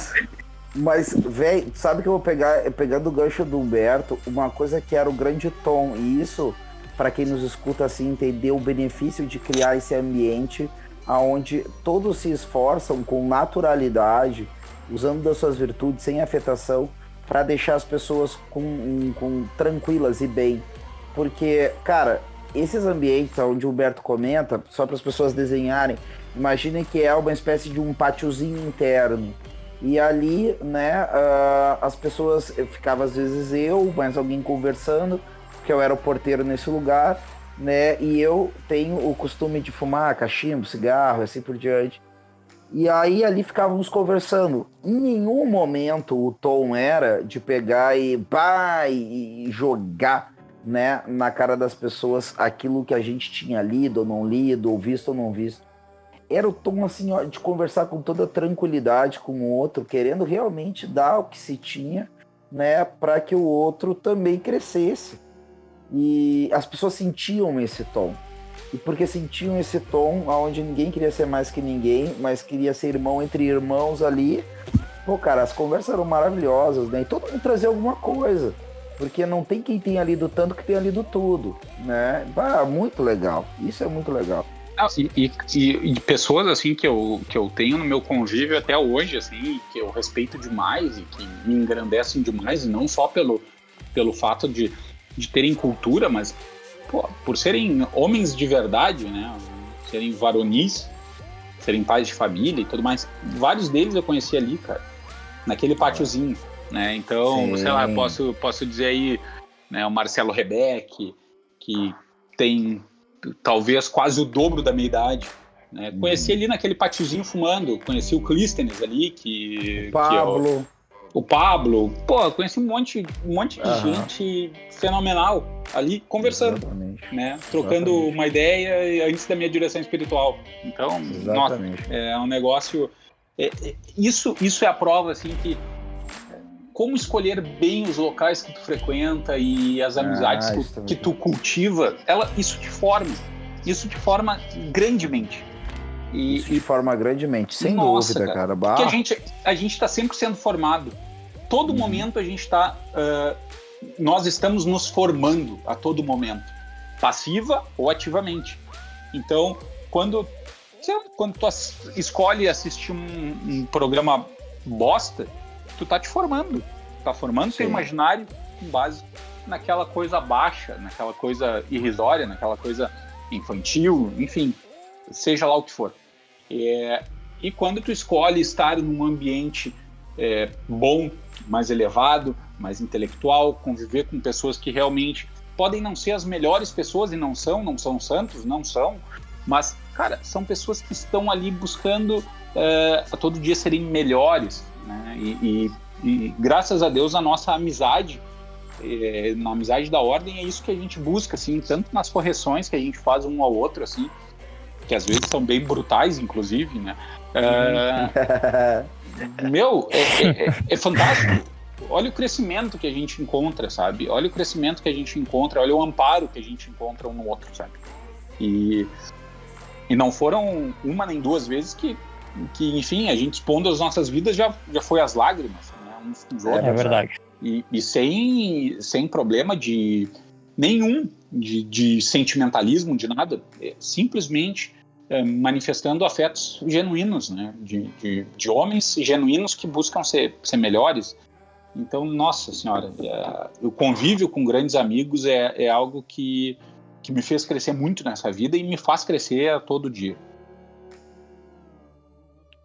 Mas, mas velho, sabe que eu vou pegar, pegando o gancho do Humberto, uma coisa que era o grande tom, e isso, pra quem nos escuta assim, entender o benefício de criar esse ambiente onde todos se esforçam com naturalidade, usando das suas virtudes, sem afetação, para deixar as pessoas com, com, tranquilas e bem. Porque, cara, esses ambientes onde o Humberto comenta, só para as pessoas desenharem, imaginem que é uma espécie de um pátiozinho interno. E ali, né, uh, as pessoas, ficava às vezes eu, mais alguém conversando, porque eu era o porteiro nesse lugar, né, e eu tenho o costume de fumar cachimbo, cigarro, assim por diante. E aí ali ficávamos conversando. Em nenhum momento o tom era de pegar e, pá, e jogar, né, na cara das pessoas aquilo que a gente tinha lido ou não lido, ou visto ou não visto. Era o tom assim, ó, de conversar com toda tranquilidade com o outro, querendo realmente dar o que se tinha, né, para que o outro também crescesse. E as pessoas sentiam esse tom. E porque sentiam esse tom onde ninguém queria ser mais que ninguém, mas queria ser irmão entre irmãos ali. Pô, cara, as conversas eram maravilhosas, né? E todo mundo trazia alguma coisa. Porque não tem quem tenha lido tanto que tenha lido tudo, né? Ah, muito legal. Isso é muito legal. Ah, e, e, e pessoas, assim, que eu, que eu tenho no meu convívio até hoje, assim, que eu respeito demais e que me engrandecem demais, não só pelo, pelo fato de, de terem cultura, mas... Pô, por serem homens de verdade, né? Serem varonis, serem pais de família e tudo mais. Vários deles eu conheci ali, cara, naquele pátiozinho, né? Então, sim, sei lá, eu posso, posso dizer aí, né, o Marcelo Rebeck, que tem talvez quase o dobro da minha idade, né? Conheci hum. ali naquele pátiozinho fumando, conheci o Clístenes ali, que... O Pablo... Que é o... O Pablo, pô, eu conheci um monte, um monte de uhum. gente fenomenal ali conversando, exatamente, né? Trocando exatamente. Uma ideia antes da minha direção espiritual. Então, exatamente. Nossa, é um negócio... É, é, isso, isso é a prova, assim, que como escolher bem os locais que tu frequenta e as amizades ah, tu, que tu cultiva, ela, isso te forma, isso te forma grandemente. E, Isso de forma grandemente, sem nossa, dúvida, cara. cara. Porque a gente a está sempre sendo formado. Todo uhum. momento a gente está... Uh, nós estamos nos formando a todo momento. Passiva ou ativamente. Então, quando, sabe, quando tu as, escolhe assistir um, um programa bosta, tu tá te formando. Tá formando Sim. teu imaginário com base naquela coisa baixa, naquela coisa irrisória, naquela coisa infantil, enfim... seja lá o que for. É, e quando tu escolhe estar num ambiente é, bom, mais elevado, mais intelectual, conviver com pessoas que realmente podem não ser as melhores pessoas, e não são, não são santos, não são, mas, cara, são pessoas que estão ali buscando é, a todo dia serem melhores, né? E, e, e graças a Deus a nossa amizade, é, na amizade da ordem, é isso que a gente busca, assim, tanto nas correções que a gente faz um ao outro, assim, que às vezes são bem brutais, inclusive, né? Uh, meu, é, é, é fantástico. Olha o crescimento que a gente encontra, sabe? Olha o crescimento que a gente encontra, olha o amparo que a gente encontra um no outro, sabe? E, e não foram uma nem duas vezes que, que enfim, a gente expondo as nossas vidas já, já foi às lágrimas, né? Uns com os outros. É verdade. E, e sem, sem problema de nenhum, de, de sentimentalismo, de nada. É, simplesmente... manifestando afetos genuínos, né? De, de, de homens genuínos que buscam ser, ser melhores. Então, nossa senhora, é, o convívio com grandes amigos é, é algo que, que me fez crescer muito nessa vida e me faz crescer a todo dia.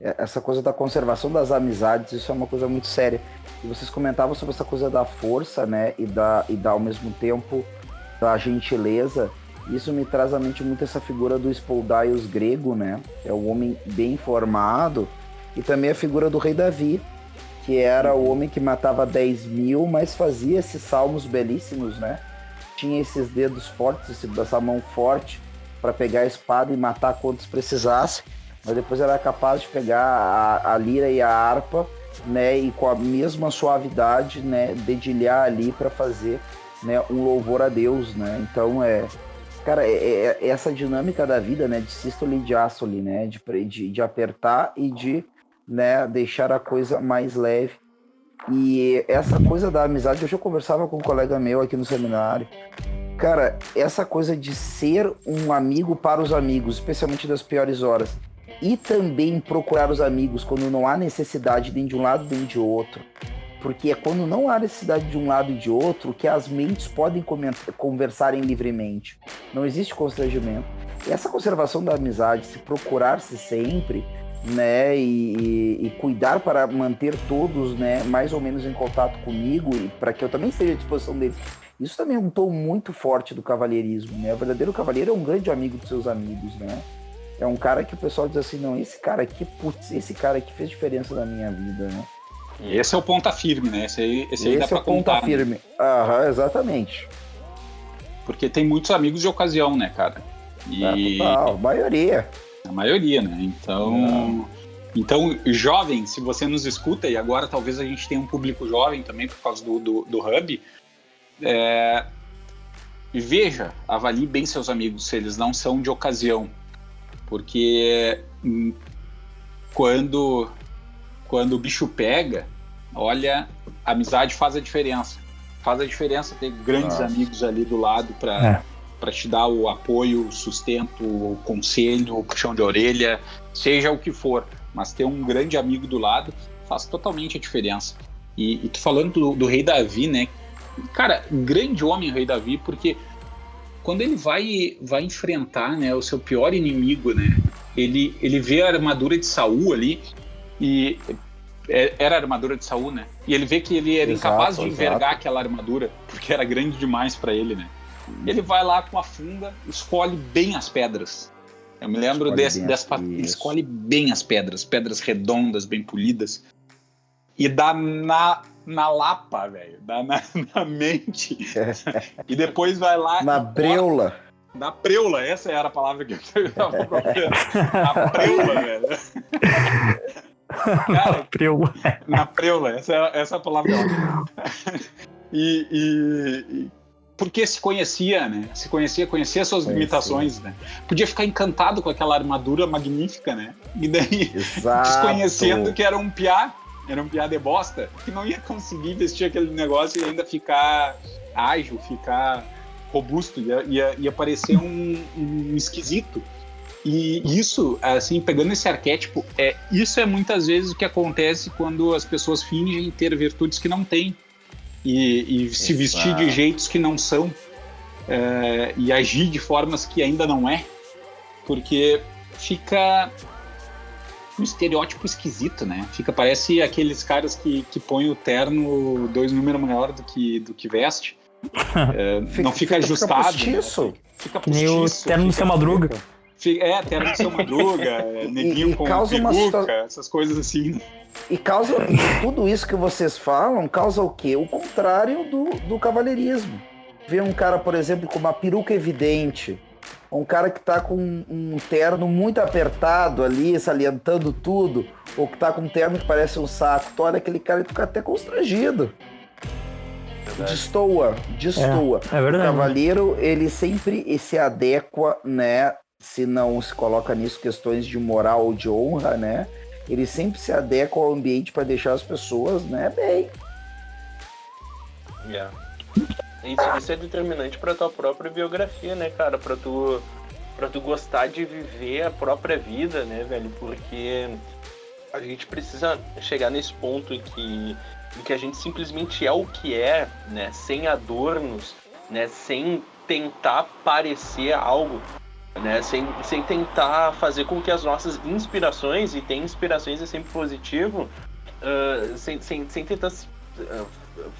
Essa coisa da conservação das amizades, isso é uma coisa muito séria. E vocês comentavam sobre essa coisa da força, né? E da, e da ao mesmo tempo, da gentileza. Isso me traz à mente muito essa figura do Spoldaios grego, né? É o homem bem formado. E também a figura do rei Davi, que era o homem que matava dez mil, mas fazia esses salmos belíssimos, né? Tinha esses dedos fortes, essa mão forte, para pegar a espada e matar quantos precisasse. Mas depois era capaz de pegar a, a lira e a harpa, né? E com a mesma suavidade, né? Dedilhar ali para fazer, né? Um louvor a Deus, né? Então é... Cara, é, é essa dinâmica da vida, né? De sístole e diástole, né? De, de, de apertar e de, né, deixar a coisa mais leve. E essa coisa da amizade, hoje eu conversava com um colega meu aqui no seminário. Cara, essa coisa de ser um amigo para os amigos, especialmente das piores horas. E também procurar os amigos quando não há necessidade nem de um lado nem de outro. Porque é quando não há necessidade de um lado e de outro que as mentes podem conversarem livremente. Não existe constrangimento. E essa conservação da amizade, se procurar-se sempre, né, e, e cuidar para manter todos, né, mais ou menos em contato comigo e para que eu também esteja à disposição deles. Isso também é um tom muito forte do cavalheirismo, né? O verdadeiro cavalheiro é um grande amigo dos seus amigos, né? É um cara que o pessoal diz assim, não, esse cara aqui, putz, esse cara aqui fez diferença na minha vida, né? Esse é o ponta firme, né? Esse aí, esse aí esse dá pra contar. Esse é o ponta firme. Aham, exatamente. Porque tem muitos amigos de ocasião, né, cara? E... É, total, a maioria. A maioria, né? Então, então, jovem, se você nos escuta, e agora talvez a gente tenha um público jovem também por causa do, do, do Hub, é... veja, avalie bem seus amigos, se eles não são de ocasião. Porque quando... quando o bicho pega, olha, a amizade faz a diferença. Faz a diferença ter grandes Nossa. amigos ali do lado para é. te dar o apoio, o sustento, o conselho, o puxão de orelha, seja o que for. Mas ter um grande amigo do lado faz totalmente a diferença. E, e tu falando do, do rei Davi, né? Cara, grande homem o rei Davi, porque quando ele vai, vai enfrentar, né, o seu pior inimigo, né? Ele, ele vê a armadura de Saul ali. E era a armadura de Saul, né? E ele vê que ele era exato, incapaz de envergar exato. aquela armadura, porque era grande demais pra ele, né? Ele vai lá com a funda, escolhe bem as pedras. Eu me lembro escolhe desse, dessa pat... Ele escolhe bem as pedras, pedras redondas, bem polidas. E dá na, na lapa, velho. Dá na, na mente. E depois vai lá... na breula. Corta. Na preula, essa era a palavra que eu tava procurando. Na preula, velho. Cara, na preula. Na preula, essa, essa é a palavra. E, e, porque se conhecia, né? Se conhecia, conhecia suas conhecia. limitações, né? Podia ficar encantado com aquela armadura magnífica, né? E daí, exato. Desconhecendo que era um piá, era um piá de bosta, que não ia conseguir vestir aquele negócio e ainda ficar ágil, ficar robusto, ia, ia, ia parecer um, um esquisito. E isso, assim, pegando esse arquétipo, é, isso é muitas vezes o que acontece quando as pessoas fingem ter virtudes que não têm e, e se vestir de jeitos que não são, é, e agir de formas que ainda não é, porque fica um estereótipo esquisito, né? Fica, parece aqueles caras que, que põem o terno dois números maior do que, do que veste. É, fica, não fica, fica ajustado. Fica postiço. Né? Fica postiço. Nem o terno do Seu Madruga. Fica, é, terno do Seu Madruga, neguinho e, e com peruca, situa... essas coisas assim. E causa, tudo isso que vocês falam, causa o quê? O contrário do, do cavalheirismo. Ver um cara, por exemplo, com uma peruca evidente, um cara que tá com um terno muito apertado ali, salientando tudo, ou que tá com um terno que parece um saco, tu olha aquele cara e tu fica até constrangido. Destoa, destoa. É, é verdade. O cavaleiro, ele sempre se adequa, né? Se não se coloca nisso questões de moral ou de honra, né? Ele sempre se adequa ao ambiente para deixar as pessoas, né, bem. Yeah. Isso, isso é determinante para tua própria biografia, né, cara? Para tu, para tu gostar de viver a própria vida, né, velho? Porque a gente precisa chegar nesse ponto em que em que a gente simplesmente é o que é, né, sem adornos, né, sem tentar parecer algo, né, sem, sem tentar fazer com que as nossas inspirações, e ter inspirações é sempre positivo, uh, sem, sem, sem tentar uh,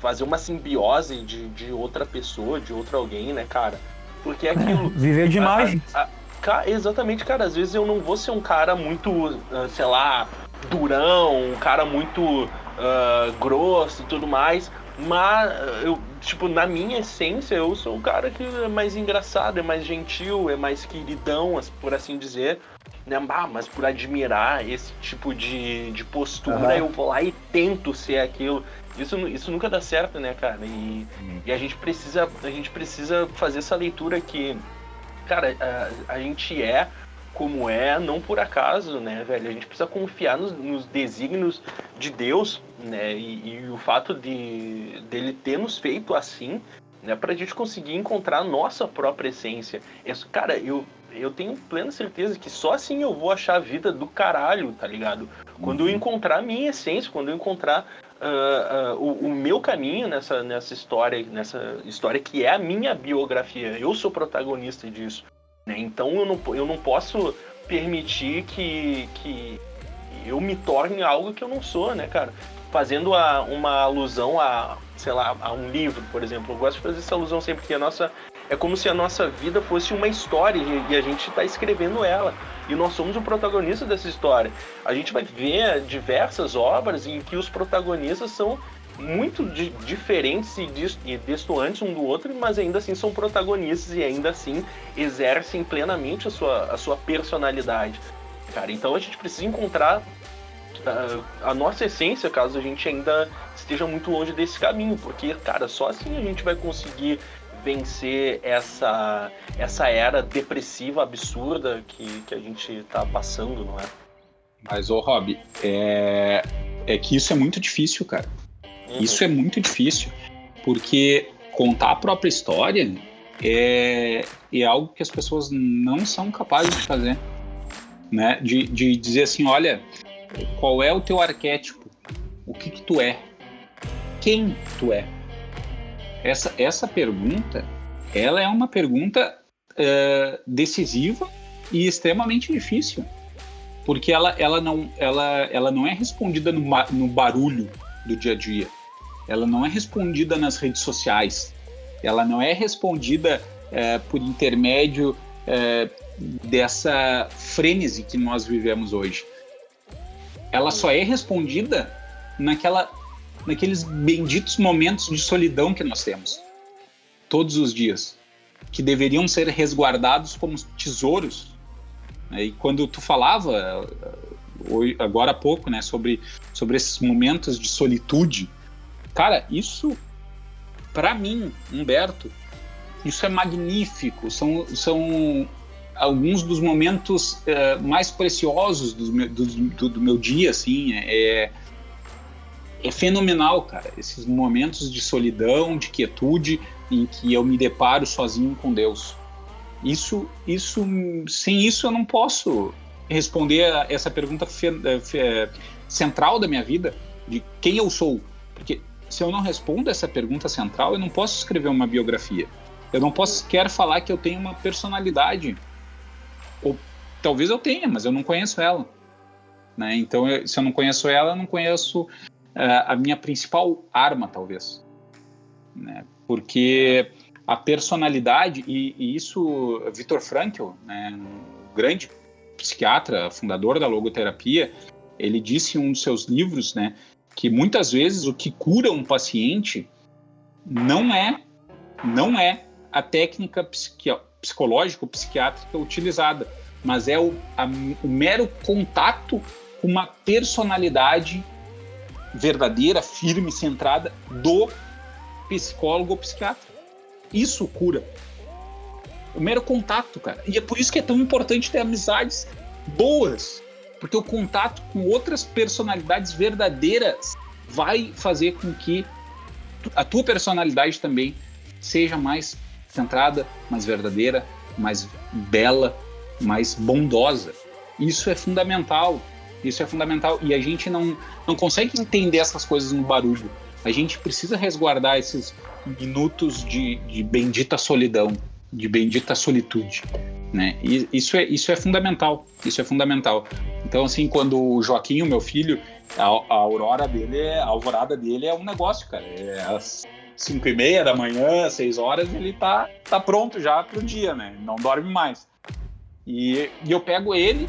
fazer uma simbiose de, de outra pessoa, de outro alguém, né, cara, porque é aquilo... Viver de imagem. A, a, a, exatamente, cara, às vezes eu não vou ser um cara muito, uh, sei lá, durão, um cara muito... Uh, grosso e tudo mais, mas eu, tipo, na minha essência eu sou o cara que é mais engraçado, é mais gentil, é mais queridão, por assim dizer, né? Ah, mas por admirar esse tipo de, de postura, uhum. eu vou lá e tento ser aquilo. Isso, isso nunca dá certo, né, cara? E, uhum. e a gente precisa, a gente precisa fazer essa leitura que, cara, a, a gente é como é, não por acaso, né, velho? A gente precisa confiar nos, nos desígnios de Deus, né, e, e o fato de, dele ter nos feito assim, né, pra gente conseguir encontrar a nossa própria essência. Isso, cara, eu, eu tenho plena certeza que só assim eu vou achar a vida do caralho, tá ligado? Quando uhum. eu encontrar a minha essência, quando eu encontrar uh, uh, o, o meu caminho nessa, nessa história, nessa história que é a minha biografia, eu sou protagonista disso. Então eu não, eu não posso permitir que, que eu me torne algo que eu não sou, né, cara? Fazendo a, uma alusão a, sei lá, a um livro, por exemplo. Eu gosto de fazer essa alusão sempre, que a nossa É como se a nossa vida fosse uma história e a gente está escrevendo ela. E nós somos o protagonista dessa história. A gente vai ver diversas obras em que os protagonistas são muito di- diferentes e, dist- e distantes um do outro, mas ainda assim são protagonistas e ainda assim exercem plenamente a sua, a sua personalidade. Cara, então a gente precisa encontrar a, a nossa essência, caso a gente ainda esteja muito longe desse caminho, porque, cara, só assim a gente vai conseguir vencer essa, essa era depressiva, absurda que, que a gente tá passando, não é? Mas, ô, Rob, é, é que isso é muito difícil, cara. Uhum. Isso é muito difícil, porque contar a própria história é, é algo que as pessoas não são capazes de fazer, né? De, de dizer assim, olha, qual é o teu arquétipo? O que que tu é? Quem tu é? Essa, essa pergunta, ela é uma pergunta uh, decisiva e extremamente difícil, porque ela, ela, não, ela, ela não é respondida no, no barulho do dia a dia, ela não é respondida nas redes sociais, ela não é respondida uh, por intermédio uh, dessa frenesi que nós vivemos hoje. Ela só é respondida naquela... naqueles benditos momentos de solidão que nós temos todos os dias, que deveriam ser resguardados como tesouros. E quando tu falava agora há pouco, né, sobre, sobre esses momentos de solitude, cara, isso pra mim, Humberto, isso é magnífico. São, são alguns dos momentos é, mais preciosos do meu, do, do, do meu dia, assim. É, É fenomenal, cara, esses momentos de solidão, de quietude, em que eu me deparo sozinho com Deus. Isso, isso, sem isso eu não posso responder a essa pergunta fe, fe, central da minha vida, de quem eu sou. Porque se eu não respondo essa pergunta central, eu não posso escrever uma biografia. Eu não posso sequer falar que eu tenho uma personalidade. Ou talvez eu tenha, mas eu não conheço ela, né? Então, eu, se eu não conheço ela, eu não conheço... Uh, a minha principal arma, talvez, né? Porque a personalidade, e, e isso Viktor Frankl, né, um grande psiquiatra, fundador da logoterapia, ele disse em um dos seus livros, né, que muitas vezes o que cura um paciente não é, não é a técnica psiqui- psicológica ou psiquiátrica utilizada, mas é o, a, o mero contato com uma personalidade verdadeira, firme, centrada do psicólogo ou psiquiatra. Isso cura. O mero contato, cara. E é por isso que é tão importante ter amizades boas, porque o contato com outras personalidades verdadeiras vai fazer com que a tua personalidade também seja mais centrada, mais verdadeira, mais bela, mais bondosa. Isso é fundamental. Isso é fundamental, e a gente não, não consegue entender essas coisas no barulho. A gente precisa resguardar esses minutos de, de bendita solidão, de bendita solitude, né? E isso é, isso é fundamental, isso é fundamental. Então, assim, quando o Joaquim, o meu filho, a, a aurora dele, é, a alvorada dele é um negócio, cara. É às cinco e meia da manhã, às seis horas, ele tá, tá pronto já pro dia, né? Não dorme mais. E, e eu pego ele,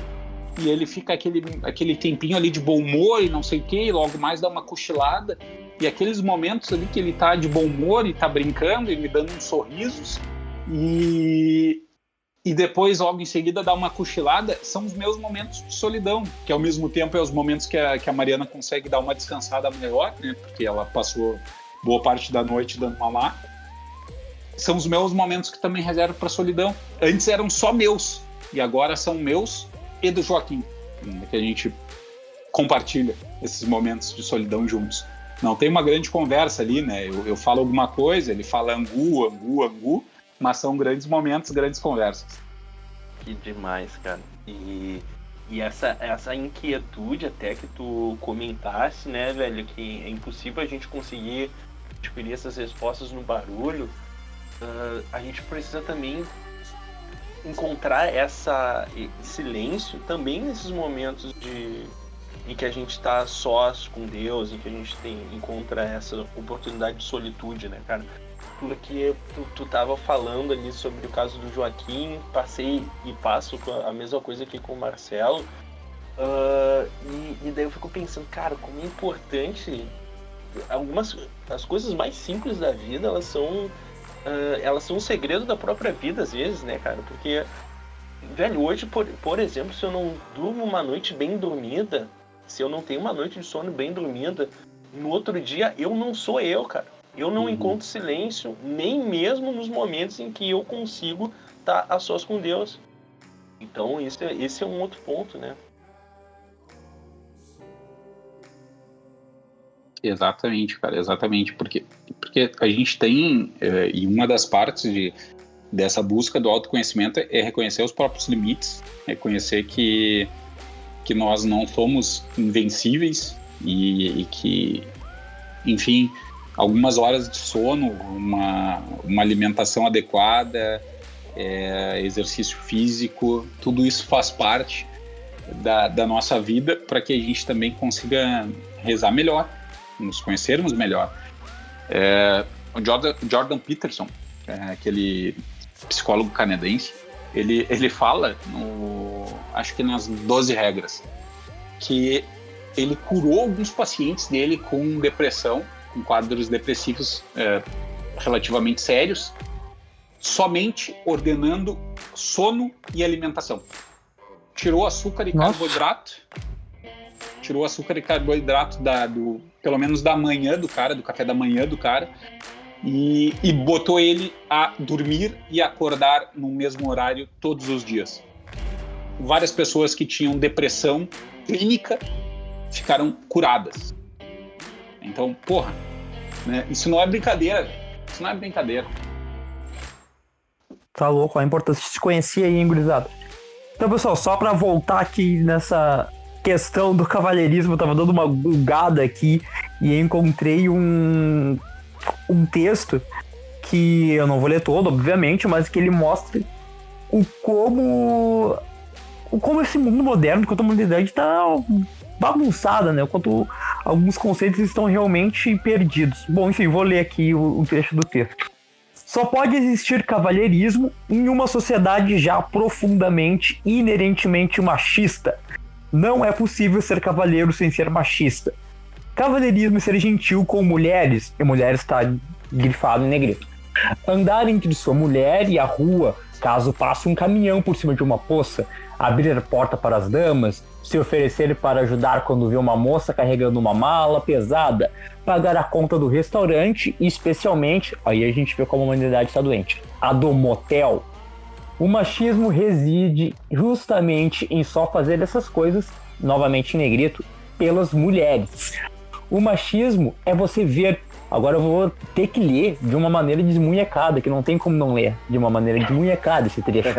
e ele fica aquele, aquele tempinho ali de bom humor e não sei o que, e logo mais dá uma cochilada, e aqueles momentos ali que ele tá de bom humor e tá brincando e me dando uns sorrisos, e, e depois logo em seguida dá uma cochilada, são os meus momentos de solidão, que ao mesmo tempo é os momentos que a, que a Mariana consegue dar uma descansada melhor, né, porque ela passou boa parte da noite dando mamar. São os meus momentos que também reservo pra solidão. Antes eram só meus, e agora são meus e do Joaquim, né, que a gente compartilha esses momentos de solidão juntos. Não tem uma grande conversa ali, né? Eu, eu falo alguma coisa, ele fala angu, angu, angu, mas são grandes momentos, grandes conversas. Que demais, cara. E, e essa, essa inquietude até que tu comentasse, né, velho, que é impossível a gente conseguir adquirir essas respostas no barulho, uh, a gente precisa também encontrar essa, esse silêncio também nesses momentos de, em que a gente está sós com Deus, em que a gente tem, encontra essa oportunidade de solitude, né, cara? vínculo que tu, tu tava falando ali sobre o caso do Joaquim, passei e passo a mesma coisa aqui com o Marcelo, uh, e, e daí eu fico pensando, cara, como é importante, algumas, as coisas mais simples da vida, elas são, uh, elas são um segredo da própria vida às vezes, né, cara, porque, velho, hoje, por, por exemplo, se eu não durmo uma noite bem dormida, se eu não tenho uma noite de sono bem dormida, no outro dia eu não sou eu, cara. Eu não uhum. encontro silêncio, nem mesmo nos momentos em que eu consigo estar a sós com Deus. Então esse é, esse é um outro ponto, né? Exatamente, cara, exatamente. Porque, porque a gente tem, é, e uma das partes de, dessa busca do autoconhecimento é reconhecer os próprios limites, reconhecer que, que nós não somos invencíveis e, e que, enfim... Algumas horas de sono, uma, uma alimentação adequada, é, exercício físico, tudo isso faz parte da, da nossa vida para que a gente também consiga rezar melhor, nos conhecermos melhor. É, o Jordan, Jordan Peterson, é, aquele psicólogo canadense, ele, ele fala, no, acho que nas doze regras, que ele curou alguns pacientes dele com depressão, com quadros depressivos é, relativamente sérios, somente ordenando sono e alimentação. Tirou açúcar e Nossa. carboidrato, tirou açúcar e carboidrato da, do, pelo menos da manhã do cara, do café da manhã do cara, e, e botou ele a dormir e acordar no mesmo horário todos os dias. Várias pessoas que tinham depressão clínica ficaram curadas. Então, porra, né? Isso não é brincadeira, isso não é brincadeira. Tá louco, a importância de se conhecer aí, gurizada. Então, pessoal, só pra voltar aqui nessa questão do cavalheirismo, eu tava dando uma bugada aqui e encontrei um, um texto que eu não vou ler todo, obviamente, mas que ele mostra o como, o como esse mundo moderno, quanto a modernidade tá... bagunçada, né? Quanto alguns conceitos estão realmente perdidos. Bom, enfim, vou ler aqui o, o trecho do texto. Só pode existir cavalheirismo em uma sociedade já profundamente e inerentemente machista. Não é possível ser cavalheiro sem ser machista. Cavalheirismo é ser gentil com mulheres, e mulheres está grifado em negrito. Andar entre sua mulher e a rua, caso passe um caminhão por cima de uma poça, abrir a porta para as damas, se oferecer para ajudar quando vê uma moça carregando uma mala pesada, pagar a conta do restaurante e, especialmente, aí a gente vê como a humanidade está doente, a do motel. O machismo reside justamente em só fazer essas coisas, novamente em negrito, pelas mulheres. O machismo é você ver, agora eu vou ter que ler de uma maneira desmunhecada, que não tem como não ler de uma maneira desmunhecada esse trecho.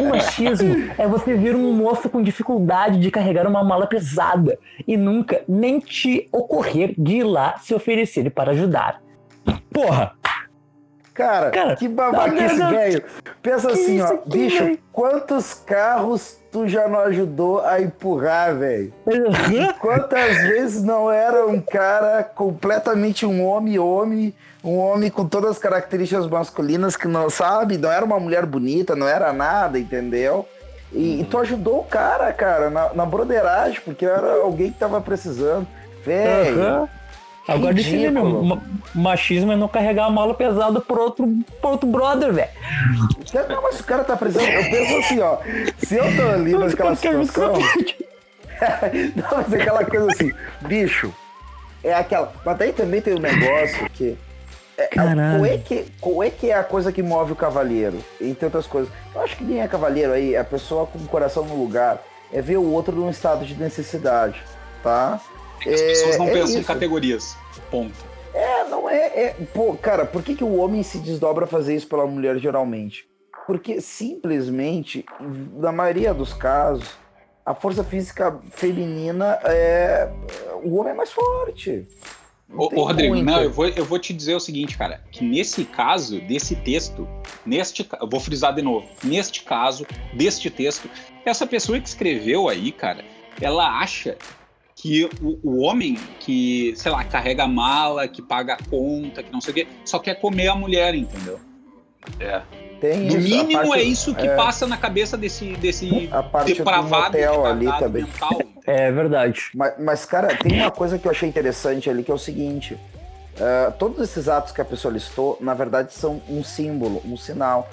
O machismo é você ver um moço com dificuldade de carregar uma mala pesada e nunca nem te ocorrer de ir lá se oferecer para ajudar. Porra! Cara, cara que babaquice, velho. Pensa que assim, ó, bicho, é? Quantos carros tu já não ajudou a empurrar, velho? Quantas vezes não era um cara completamente um homem, homem, um homem com todas as características masculinas que não sabe, não era uma mulher bonita, não era nada, entendeu? E, hum. e tu ajudou o cara, cara, na, na broderagem, porque era alguém que tava precisando, velho. Uhum. Agora decidi, meu, machismo é não carregar a mala pesada pro outro, pro outro brother, velho. Não, mas o cara tá precisando. Eu penso assim, ó. Se eu tô ali naquela situação. Não, mas é aquela coisa assim, bicho. É aquela. Mas daí também tem um negócio que. É, qual, é que qual é que é a coisa que move o cavalheiro? Entre outras coisas. Eu acho que nem é cavalheiro aí. É a pessoa com o coração no lugar. É ver o outro num estado de necessidade, tá? As pessoas não é, pensam é em categorias, ponto. É, não é... é... Pô, cara, por que, que o homem se desdobra a fazer isso pela mulher geralmente? Porque simplesmente, na maioria dos casos, a força física feminina é... O homem é mais forte. Ô, ô Rodrigo, não, eu vou, eu vou te dizer o seguinte, cara. Que nesse caso, desse texto, neste... Eu vou frisar de novo. Neste caso, deste texto, essa pessoa que escreveu aí, cara, ela acha... que o, o homem que, sei lá, carrega a mala, que paga a conta, que não sei o quê, só quer comer a mulher, entendeu? É. Tem no isso, mínimo parte, é isso que é, passa na cabeça desse, desse a parte depravado, hotel ali também. Mental. É verdade. Mas, mas, cara, tem uma coisa que eu achei interessante ali, que é o seguinte. Uh, todos esses atos que a pessoa listou, na verdade, são um símbolo, um sinal.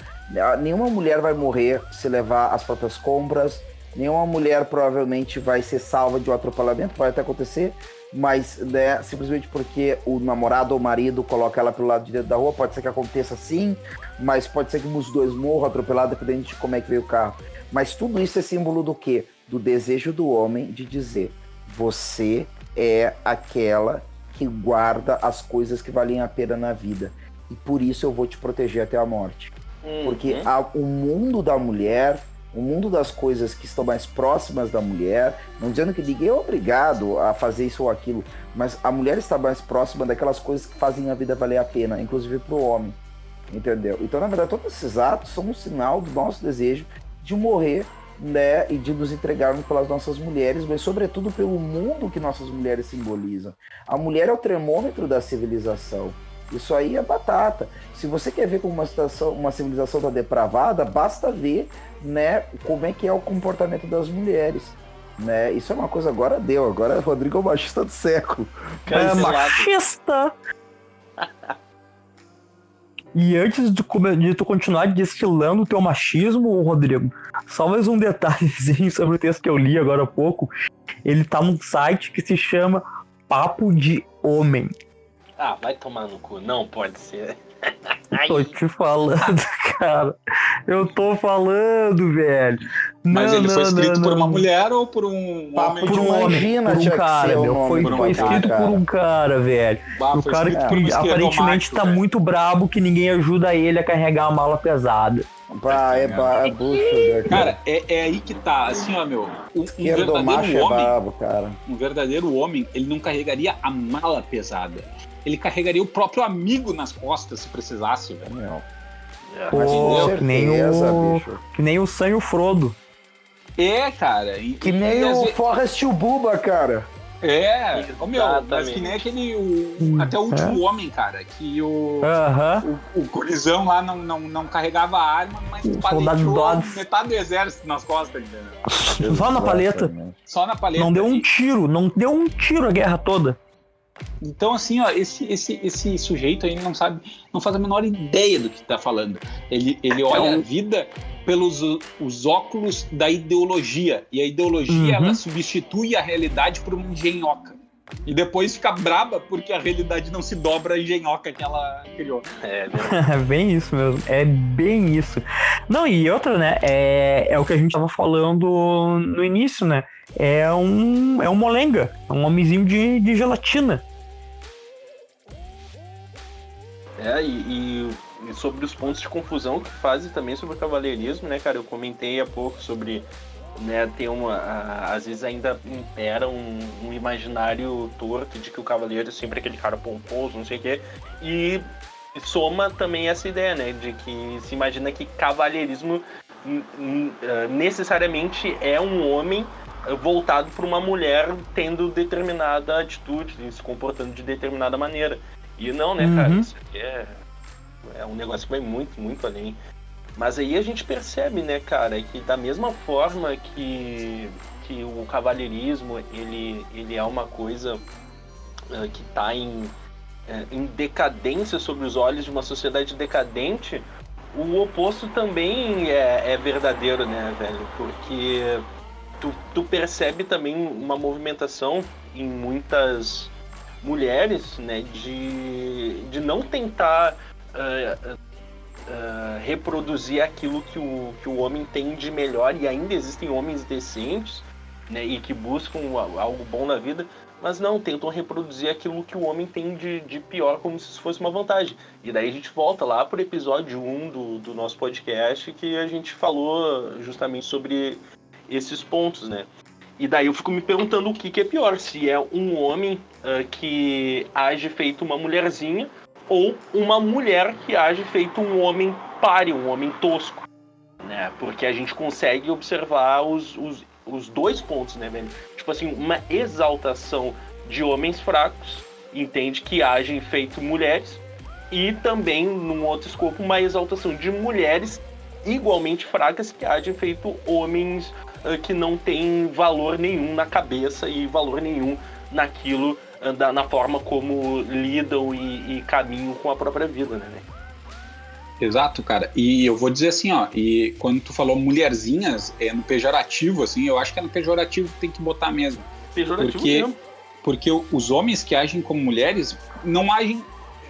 Nenhuma mulher vai morrer se levar as próprias compras. Nenhuma mulher provavelmente vai ser salva de um atropelamento, pode até acontecer, mas né, simplesmente porque o namorado ou o marido coloca ela pelo lado direito da rua, pode ser que aconteça sim, mas pode ser que os dois morram atropelados, dependendo de como é que veio o carro. Mas tudo isso é símbolo do quê? Do desejo do homem de dizer, você é aquela que guarda as coisas que valem a pena na vida, e por isso eu vou te proteger até a morte. Uhum. Porque a, o mundo da mulher... O mundo das coisas que estão mais próximas da mulher, não dizendo que ninguém é obrigado a fazer isso ou aquilo, mas a mulher está mais próxima daquelas coisas que fazem a vida valer a pena, inclusive para o homem, entendeu? Então, na verdade, todos esses atos são um sinal do nosso desejo de morrer, né, e de nos entregarmos pelas nossas mulheres, mas sobretudo pelo mundo que nossas mulheres simbolizam. A mulher é o termômetro da civilização. Isso aí é batata. Se você quer ver como uma, situação, uma civilização está depravada, basta ver, né, como é que é o comportamento das mulheres. Né? Isso é uma coisa, agora deu. Agora o Rodrigo é o machista do século. É machista! E antes de, de tu continuar destilando o teu machismo, Rodrigo, só mais um detalhezinho sobre o texto que eu li agora há pouco. Ele tá num site que se chama Papo de Homem. Ah, vai tomar no cu. Não pode ser. Tô te falando, cara. Eu tô falando, velho. Mas não, ele não, foi escrito não, por uma não. mulher ou por um Papo homem? Por um homem, imagina, por um cara, meu. Nome, foi, por foi escrito cara. por um cara, velho. Bah, o cara que um aparentemente macho, tá velho. muito brabo que ninguém ajuda ele a carregar a mala pesada. Bah, é, bah, é bucha, cara, é, é aí que tá, assim, ó, meu. Um, um verdadeiro homem, é brabo, cara. Um verdadeiro homem, ele não carregaria a mala pesada. Ele carregaria o próprio amigo nas costas se precisasse, velho. Não. É, Pô, que, nem o... bicho. que nem o Sam e o Frodo. É, cara. E, que nem e, o Forrest e o Bubba, cara. É, oh, meu, mas que nem aquele. O, até o último é. homem, cara. Que o. Uh-huh. O, o colisão lá não, não, não carregava a arma, mas paleteou metade do exército nas costas, entendeu? Só na paleta. Só na paleta. Não deu um tiro, não deu um tiro a guerra toda. Então, assim, ó, esse, esse, esse sujeito aí não sabe, não faz a menor ideia do que tá falando. Ele, ele olha é um... a vida pelos os óculos da ideologia. E a ideologia, uhum. ela substitui a realidade por uma engenhoca. E depois fica braba porque a realidade não se dobra a engenhoca que ela criou. É, é bem isso mesmo. É bem isso. Não, e outra, né, é, é o que a gente tava falando no início, né? É um, é um molenga, é um homenzinho de, de gelatina. É, e, e sobre os pontos de confusão que fazem também sobre o cavalheirismo, né, cara? Eu comentei há pouco sobre, né, tem uma... A, às vezes ainda impera um, um imaginário torto de que o cavaleiro é sempre aquele cara pomposo, não sei o quê. E soma também essa ideia, né, de que se imagina que cavalheirismo n- n- necessariamente é um homem voltado para uma mulher tendo determinada atitude e se comportando de determinada maneira. E não, né, cara? Uhum. Isso aqui é, é um negócio que vai muito, muito além. Mas aí a gente percebe, né, cara, que da mesma forma que, que o cavalheirismo, ele, ele é uma coisa uh, que está em, uh, em decadência sobre os olhos de uma sociedade decadente, o oposto também é, é verdadeiro, né, velho? Porque... Tu, tu percebe também uma movimentação em muitas mulheres, né, de, de não tentar uh, uh, reproduzir aquilo que o, que o homem tem de melhor, e ainda existem homens decentes, né, e que buscam algo bom na vida, mas não, tentam reproduzir aquilo que o homem tem de, de pior como se isso fosse uma vantagem. E daí a gente volta lá pro episódio um do, do nosso podcast, que a gente falou justamente sobre... esses pontos, né? E daí eu fico me perguntando o que, que é pior, se é um homem uh, que age feito uma mulherzinha ou uma mulher que age feito um homem páreo, um homem tosco, né? Porque a gente consegue observar os, os os dois pontos, né, velho? Tipo assim, uma exaltação de homens fracos, entende, que agem feito mulheres, e também, num outro escopo, uma exaltação de mulheres igualmente fracas que agem feito homens uh, que não têm valor nenhum na cabeça e valor nenhum naquilo, uh, da, na forma como lidam e, e caminham com a própria vida, né, velho? Exato, cara. E eu vou dizer assim, ó, e quando tu falou mulherzinhas, é no pejorativo, assim, eu acho que é no pejorativo que tem que botar mesmo. Pejorativo porque, mesmo. Porque os homens que agem como mulheres não agem...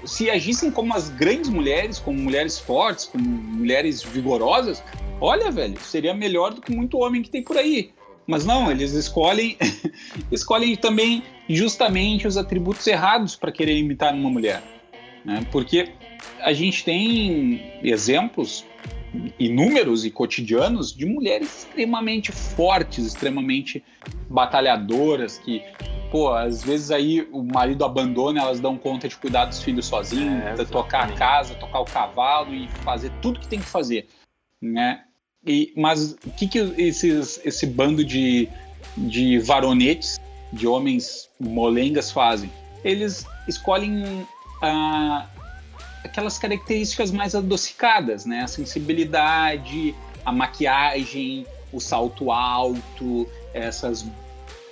Se agissem como as grandes mulheres, como mulheres fortes, como mulheres vigorosas, olha, velho, seria melhor do que muito homem que tem por aí. Mas não, eles escolhem, escolhem também justamente os atributos errados para querer imitar uma mulher, né? Porque... a gente tem exemplos inúmeros e cotidianos de mulheres extremamente fortes, extremamente batalhadoras, que, pô, às vezes aí o marido abandona, elas dão conta de cuidar dos filhos sozinhas, é, tocar a casa, tocar o cavalo e fazer tudo que tem que fazer, né? E, mas o que que esses, esse bando de, de varonetes, de homens molengas fazem? Eles escolhem a... aquelas características mais adocicadas, né? A sensibilidade, a maquiagem, o salto alto, essas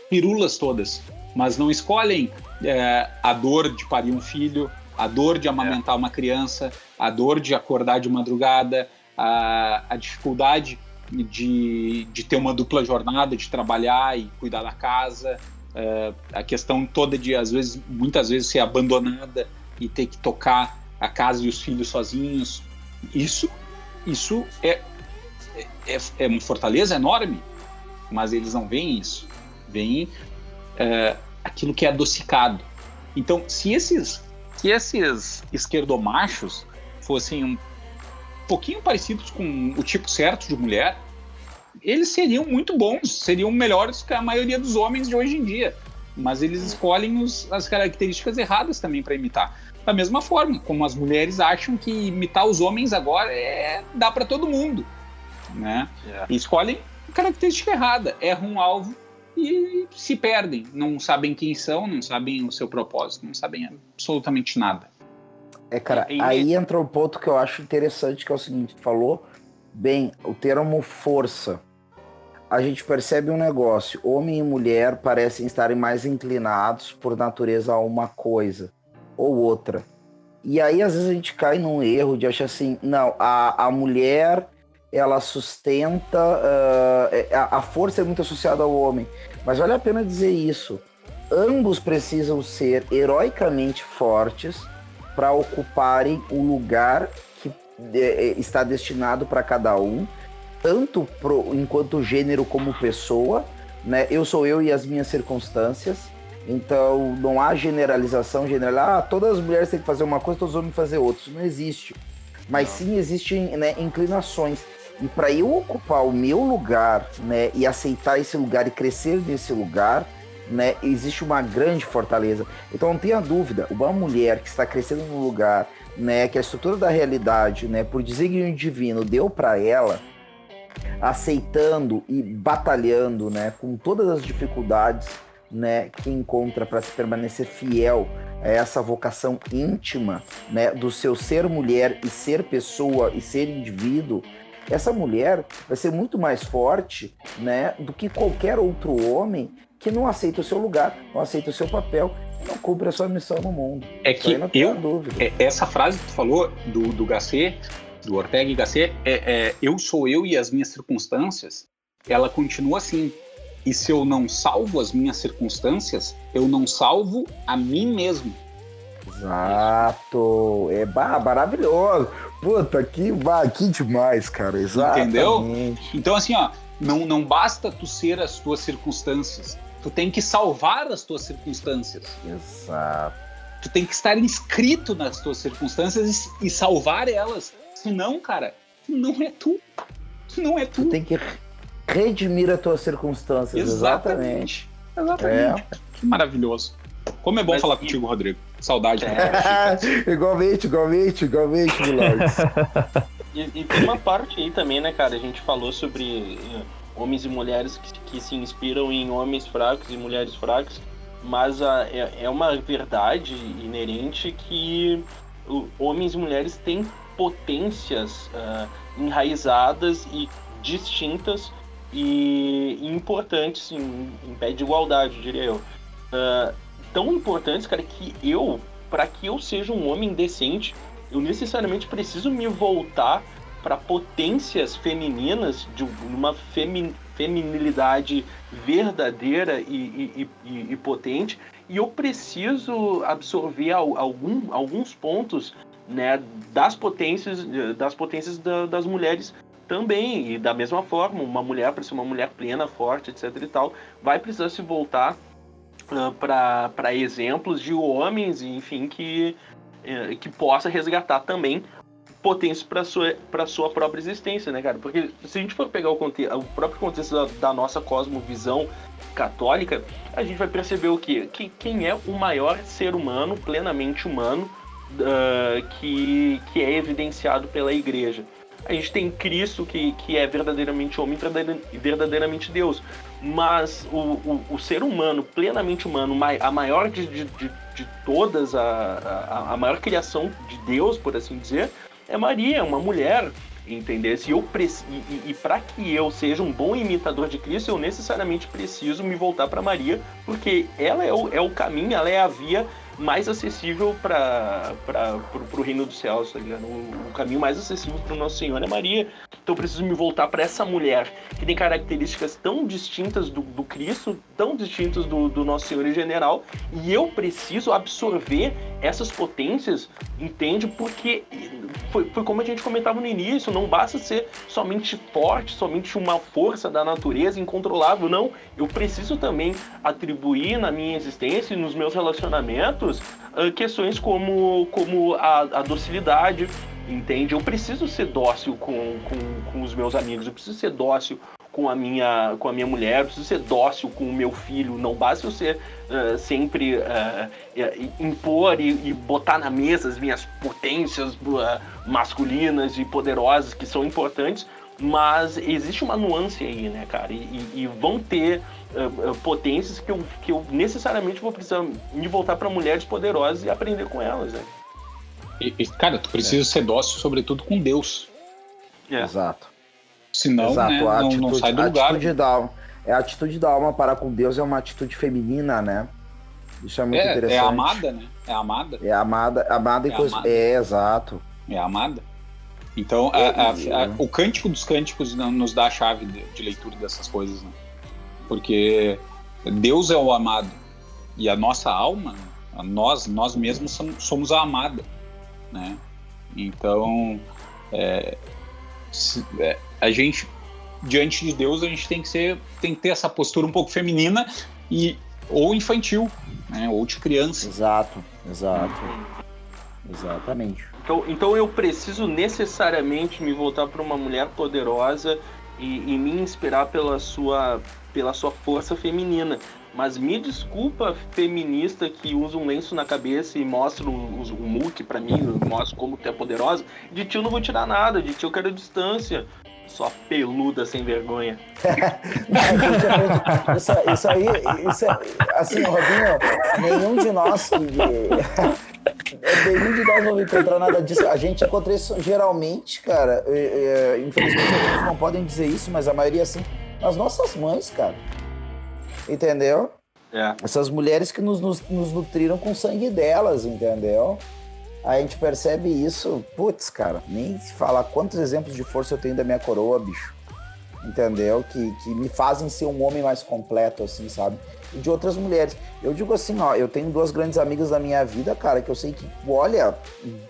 pirulas todas. Mas não escolhem é, a dor de parir um filho, a dor de amamentar é. uma criança, a dor de acordar de madrugada, a, a dificuldade de, de ter uma dupla jornada, de trabalhar e cuidar da casa, é, a questão toda de, às vezes, muitas vezes, ser abandonada e ter que tocar a casa e os filhos sozinhos. Isso, isso é, é, é uma fortaleza enorme, mas eles não veem isso, veem é, aquilo que é adocicado. Então, se esses, se esses esquerdomachos fossem um pouquinho parecidos com o tipo certo de mulher, eles seriam muito bons, seriam melhores que a maioria dos homens de hoje em dia, mas eles escolhem os, as características erradas também para imitar. Da mesma forma, como as mulheres acham que imitar os homens agora é dá para todo mundo, né? Yeah. E escolhem a característica errada, erram um alvo e se perdem. Não sabem quem são, não sabem o seu propósito, não sabem absolutamente nada. É, cara, e, e... aí entra um ponto que eu acho interessante, que é o seguinte, tu falou bem, o termo força. A gente percebe um negócio, homem e mulher parecem estarem mais inclinados por natureza a uma coisa ou outra. E aí, às vezes, a gente cai num erro de achar assim, não, a, a mulher, ela sustenta, uh, a, a força é muito associada ao homem. Mas vale a pena dizer isso. Ambos precisam ser heroicamente fortes para ocuparem o lugar que eh, está destinado para cada um, tanto pro, enquanto gênero como pessoa, né? Eu sou eu e as minhas circunstâncias. Então, não há generalização general. Ah, todas as mulheres têm que fazer uma coisa, todos os homens fazer outra. Isso não existe. Mas sim existem, né, inclinações. E para eu ocupar o meu lugar, né, e aceitar esse lugar e crescer nesse lugar, né, existe uma grande fortaleza. Então, não tenha dúvida, uma mulher que está crescendo num lugar, né, que a estrutura da realidade, né, por desígnio divino, deu para ela, aceitando e batalhando, né, com todas as dificuldades, né, que encontra para se permanecer fiel a essa vocação íntima, né, do seu ser mulher e ser pessoa e ser indivíduo, essa mulher vai ser muito mais forte, né, do que qualquer outro homem que não aceita o seu lugar, não aceita o seu papel, não cumpre a sua missão no mundo. É que eu, dúvida. É, essa frase que tu falou do, do Gasset, do Ortega y Gasset, é, é, eu sou eu e as minhas circunstâncias, ela continua assim. E se eu não salvo as minhas circunstâncias, eu não salvo a mim mesmo. Exato. É maravilhoso. Puta, que, que demais, cara. Exatamente. Entendeu? Então, assim, ó, não, não basta tu ser as tuas circunstâncias. Tu tem que salvar as tuas circunstâncias. Exato. Tu tem que estar inscrito nas tuas circunstâncias e, e salvar elas. Senão, cara, não é tu. Não é tu. Tu tem que... redimir as tuas circunstâncias. Exatamente. Exatamente. É. Que maravilhoso. Como é bom Mas falar sim. contigo, Rodrigo. Saudade. É. Igualmente, igualmente, igualmente, Milagres. E, e tem uma parte aí também, né, cara? A gente falou sobre uh, homens e mulheres que, que se inspiram em homens fracos e mulheres fracas, mas uh, é, é uma verdade inerente que uh, homens e mulheres têm potências uh, enraizadas e distintas e importantes em, em pé de igualdade, diria eu. Uh, tão importantes, cara, que eu, para que eu seja um homem decente, eu necessariamente preciso me voltar para potências femininas, de uma femi- feminilidade verdadeira e, e, e, e potente, e eu preciso absorver algum, alguns pontos, né, das potências, das, potências da, das mulheres também. E da mesma forma, uma mulher, para ser uma mulher plena, forte, etc e tal, vai precisar se voltar uh, para exemplos de homens, enfim, que... que possa resgatar também potência para sua, para sua própria existência, né, cara? Porque se a gente for pegar o, conte- o próprio contexto da, da nossa cosmovisão católica, a gente vai perceber o quê? Que quem é o maior ser humano, plenamente humano, uh, que, que é evidenciado pela Igreja. A gente tem Cristo, que, que é verdadeiramente homem e verdadeiramente Deus. Mas o, o, o ser humano, plenamente humano, a maior de, de, de todas, a, a, a maior criação de Deus, por assim dizer, é Maria, uma mulher, entendeu? E, e, e para que eu seja um bom imitador de Cristo, eu necessariamente preciso me voltar para Maria, porque ela é o, é o caminho, ela é a via mais acessível para o reino dos céus, tá ligado? O, o caminho mais acessível para o Nosso Senhor é Maria. Então eu preciso me voltar para essa mulher que tem características tão distintas do, do Cristo, tão distintas do, do Nosso Senhor em general, e eu preciso absorver essas potências, entende? Porque foi, foi como a gente comentava no início, não basta ser somente forte, somente uma força da natureza incontrolável, não. Eu preciso também atribuir na minha existência e nos meus relacionamentos questões como, como a, a docilidade, entende? Eu preciso ser dócil com, com, com os meus amigos, eu preciso ser dócil com a minha, com a minha mulher, eu preciso ser dócil com o meu filho. Não basta eu ser uh, sempre uh, impor e, e botar na mesa as minhas potências uh, masculinas e poderosas, que são importantes, mas existe uma nuance aí, né, cara? E, e, e vão ter uh, potências que eu, que eu necessariamente vou precisar me voltar para mulheres poderosas e aprender com elas, né? E, e, cara, tu precisa é. ser dócil, sobretudo, com Deus. É. Exato. Senão, Exato. Né, a não, atitude, não sai do lugar. Atitude da alma. É a atitude da alma para com Deus é uma atitude feminina, né? Isso é muito é, interessante. É amada, né? É amada. É amada, amada e é coisa... Amada. É, exato. É amada. Então, a, a, a, o Cântico dos Cânticos nos dá a chave de, de leitura dessas coisas, né? Porque Deus é o amado e a nossa alma, a nós, nós mesmos somos a amada, né? Então, é, se, é, a gente, diante de Deus, a gente tem que, ser, tem que ter essa postura um pouco feminina e, ou infantil, né? Ou de criança. Exato, exato. Exatamente. Então, então eu preciso necessariamente me voltar para uma mulher poderosa e, e me inspirar pela sua, pela sua força feminina. Mas me desculpa, feminista que usa um lenço na cabeça e mostra um, um muque para mim, mostra como tu é poderosa. De ti eu não vou tirar nada, de ti eu quero distância. Só peluda sem vergonha. isso, isso aí, isso é, assim, Robinho, nenhum de nós que... nenhum de nós não vai encontrar nada disso. A gente encontra isso geralmente, cara. É, é, infelizmente, alguns não podem dizer isso, mas a maioria, assim, nas nossas mães, cara. Entendeu? É. Essas mulheres que nos, nos, nos nutriram com o sangue delas, entendeu? A gente percebe isso, putz, cara, nem se fala quantos exemplos de força eu tenho da minha coroa, bicho, entendeu? Que, que me fazem ser um homem mais completo, assim, sabe? E de outras mulheres. Eu digo assim, ó, eu tenho duas grandes amigas da minha vida, cara, que eu sei que, olha,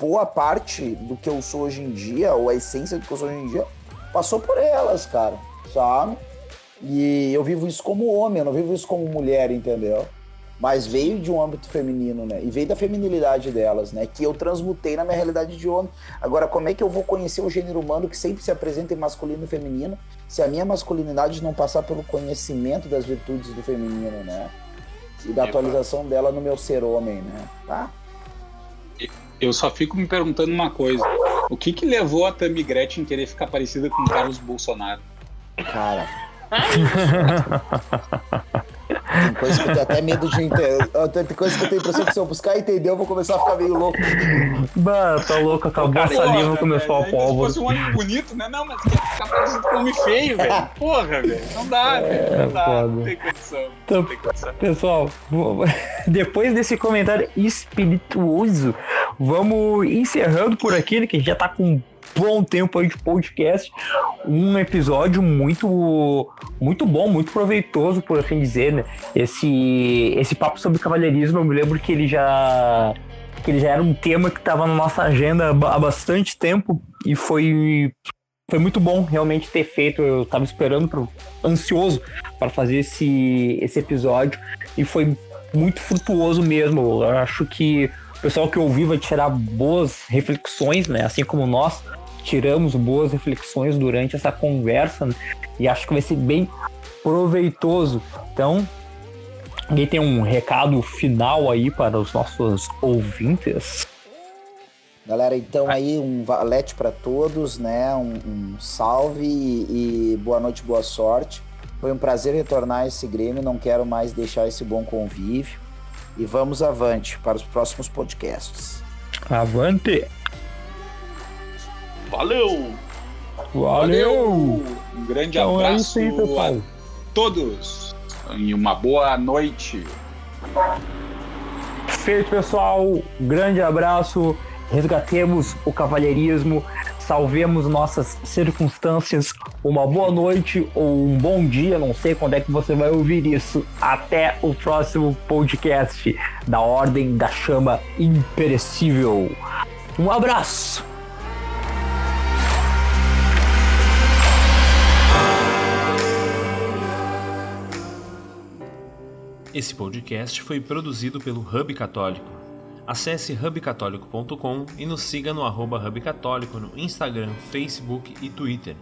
boa parte do que eu sou hoje em dia, ou a essência do que eu sou hoje em dia, passou por elas, cara, sabe? E eu vivo isso como homem, eu não vivo isso como mulher, entendeu? Mas veio de um âmbito feminino, né? E veio da feminilidade delas, né? Que eu transmutei na minha realidade de homem. Agora, como é que eu vou conhecer o gênero humano que sempre se apresenta em masculino e feminino se a minha masculinidade não passar pelo conhecimento das virtudes do feminino, né? E da atualização dela no meu ser homem, né? Tá? Eu só fico me perguntando uma coisa. O que que levou a Tammy Gretchen querer ficar parecida com o Carlos Bolsonaro? Cara... Tem coisa que eu tenho até medo de entender. Tem coisa que eu tenho a impressão que se eu buscar e entender, eu vou começar a ficar meio louco. Bah, tá louco, acabou cara, a saliva, porra, começou a pólvora. Se fosse um homem bonito, né? Não, mas quer ficar parecendo com um homem feio, velho. Porra, velho. Não dá, é, velho. Não dá, foda. Não tem condição. Então, não tem condição. Pessoal, depois desse comentário espirituoso, vamos encerrando por aqui, que já tá com bom tempo aí de podcast, um episódio muito muito bom, muito proveitoso, por assim dizer, né? Esse, esse papo sobre cavalheirismo, eu me lembro que ele já que ele já era um tema que estava na nossa agenda há bastante tempo e foi, foi muito bom realmente ter feito. Eu estava esperando, pro, ansioso para fazer esse, esse episódio e foi muito frutuoso mesmo. Eu acho que o pessoal que ouviu vai tirar boas reflexões, né? Assim como nós tiramos boas reflexões durante essa conversa, né? E acho que vai ser bem proveitoso. Então, alguém tem um recado final aí para os nossos ouvintes? Galera, então aí um valete para todos, né? Um, um salve e, e boa noite, boa sorte. Foi um prazer retornar a esse Grêmio, não quero mais deixar esse bom convívio. E vamos avante para os próximos podcasts. Avante! Valeu! Valeu! Um grande então abraço é isso, a todos e uma boa noite. Feito, pessoal. Grande abraço. Resgatemos o cavalheirismo. Salvemos nossas circunstâncias. Uma boa noite ou um bom dia, não sei quando é que você vai ouvir isso. Até o próximo podcast da Ordem da Chama Imperecível. Um abraço! Esse podcast foi produzido pelo Hub Católico. Acesse hub católico ponto com e nos siga no arroba Hub Católico no Instagram, Facebook e Twitter.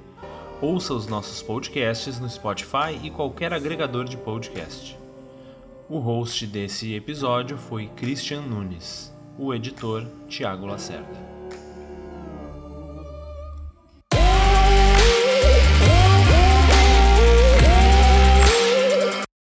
Ouça os nossos podcasts no Spotify e qualquer agregador de podcast. O host desse episódio foi Christian Nunes, o editor Tiago Lacerda.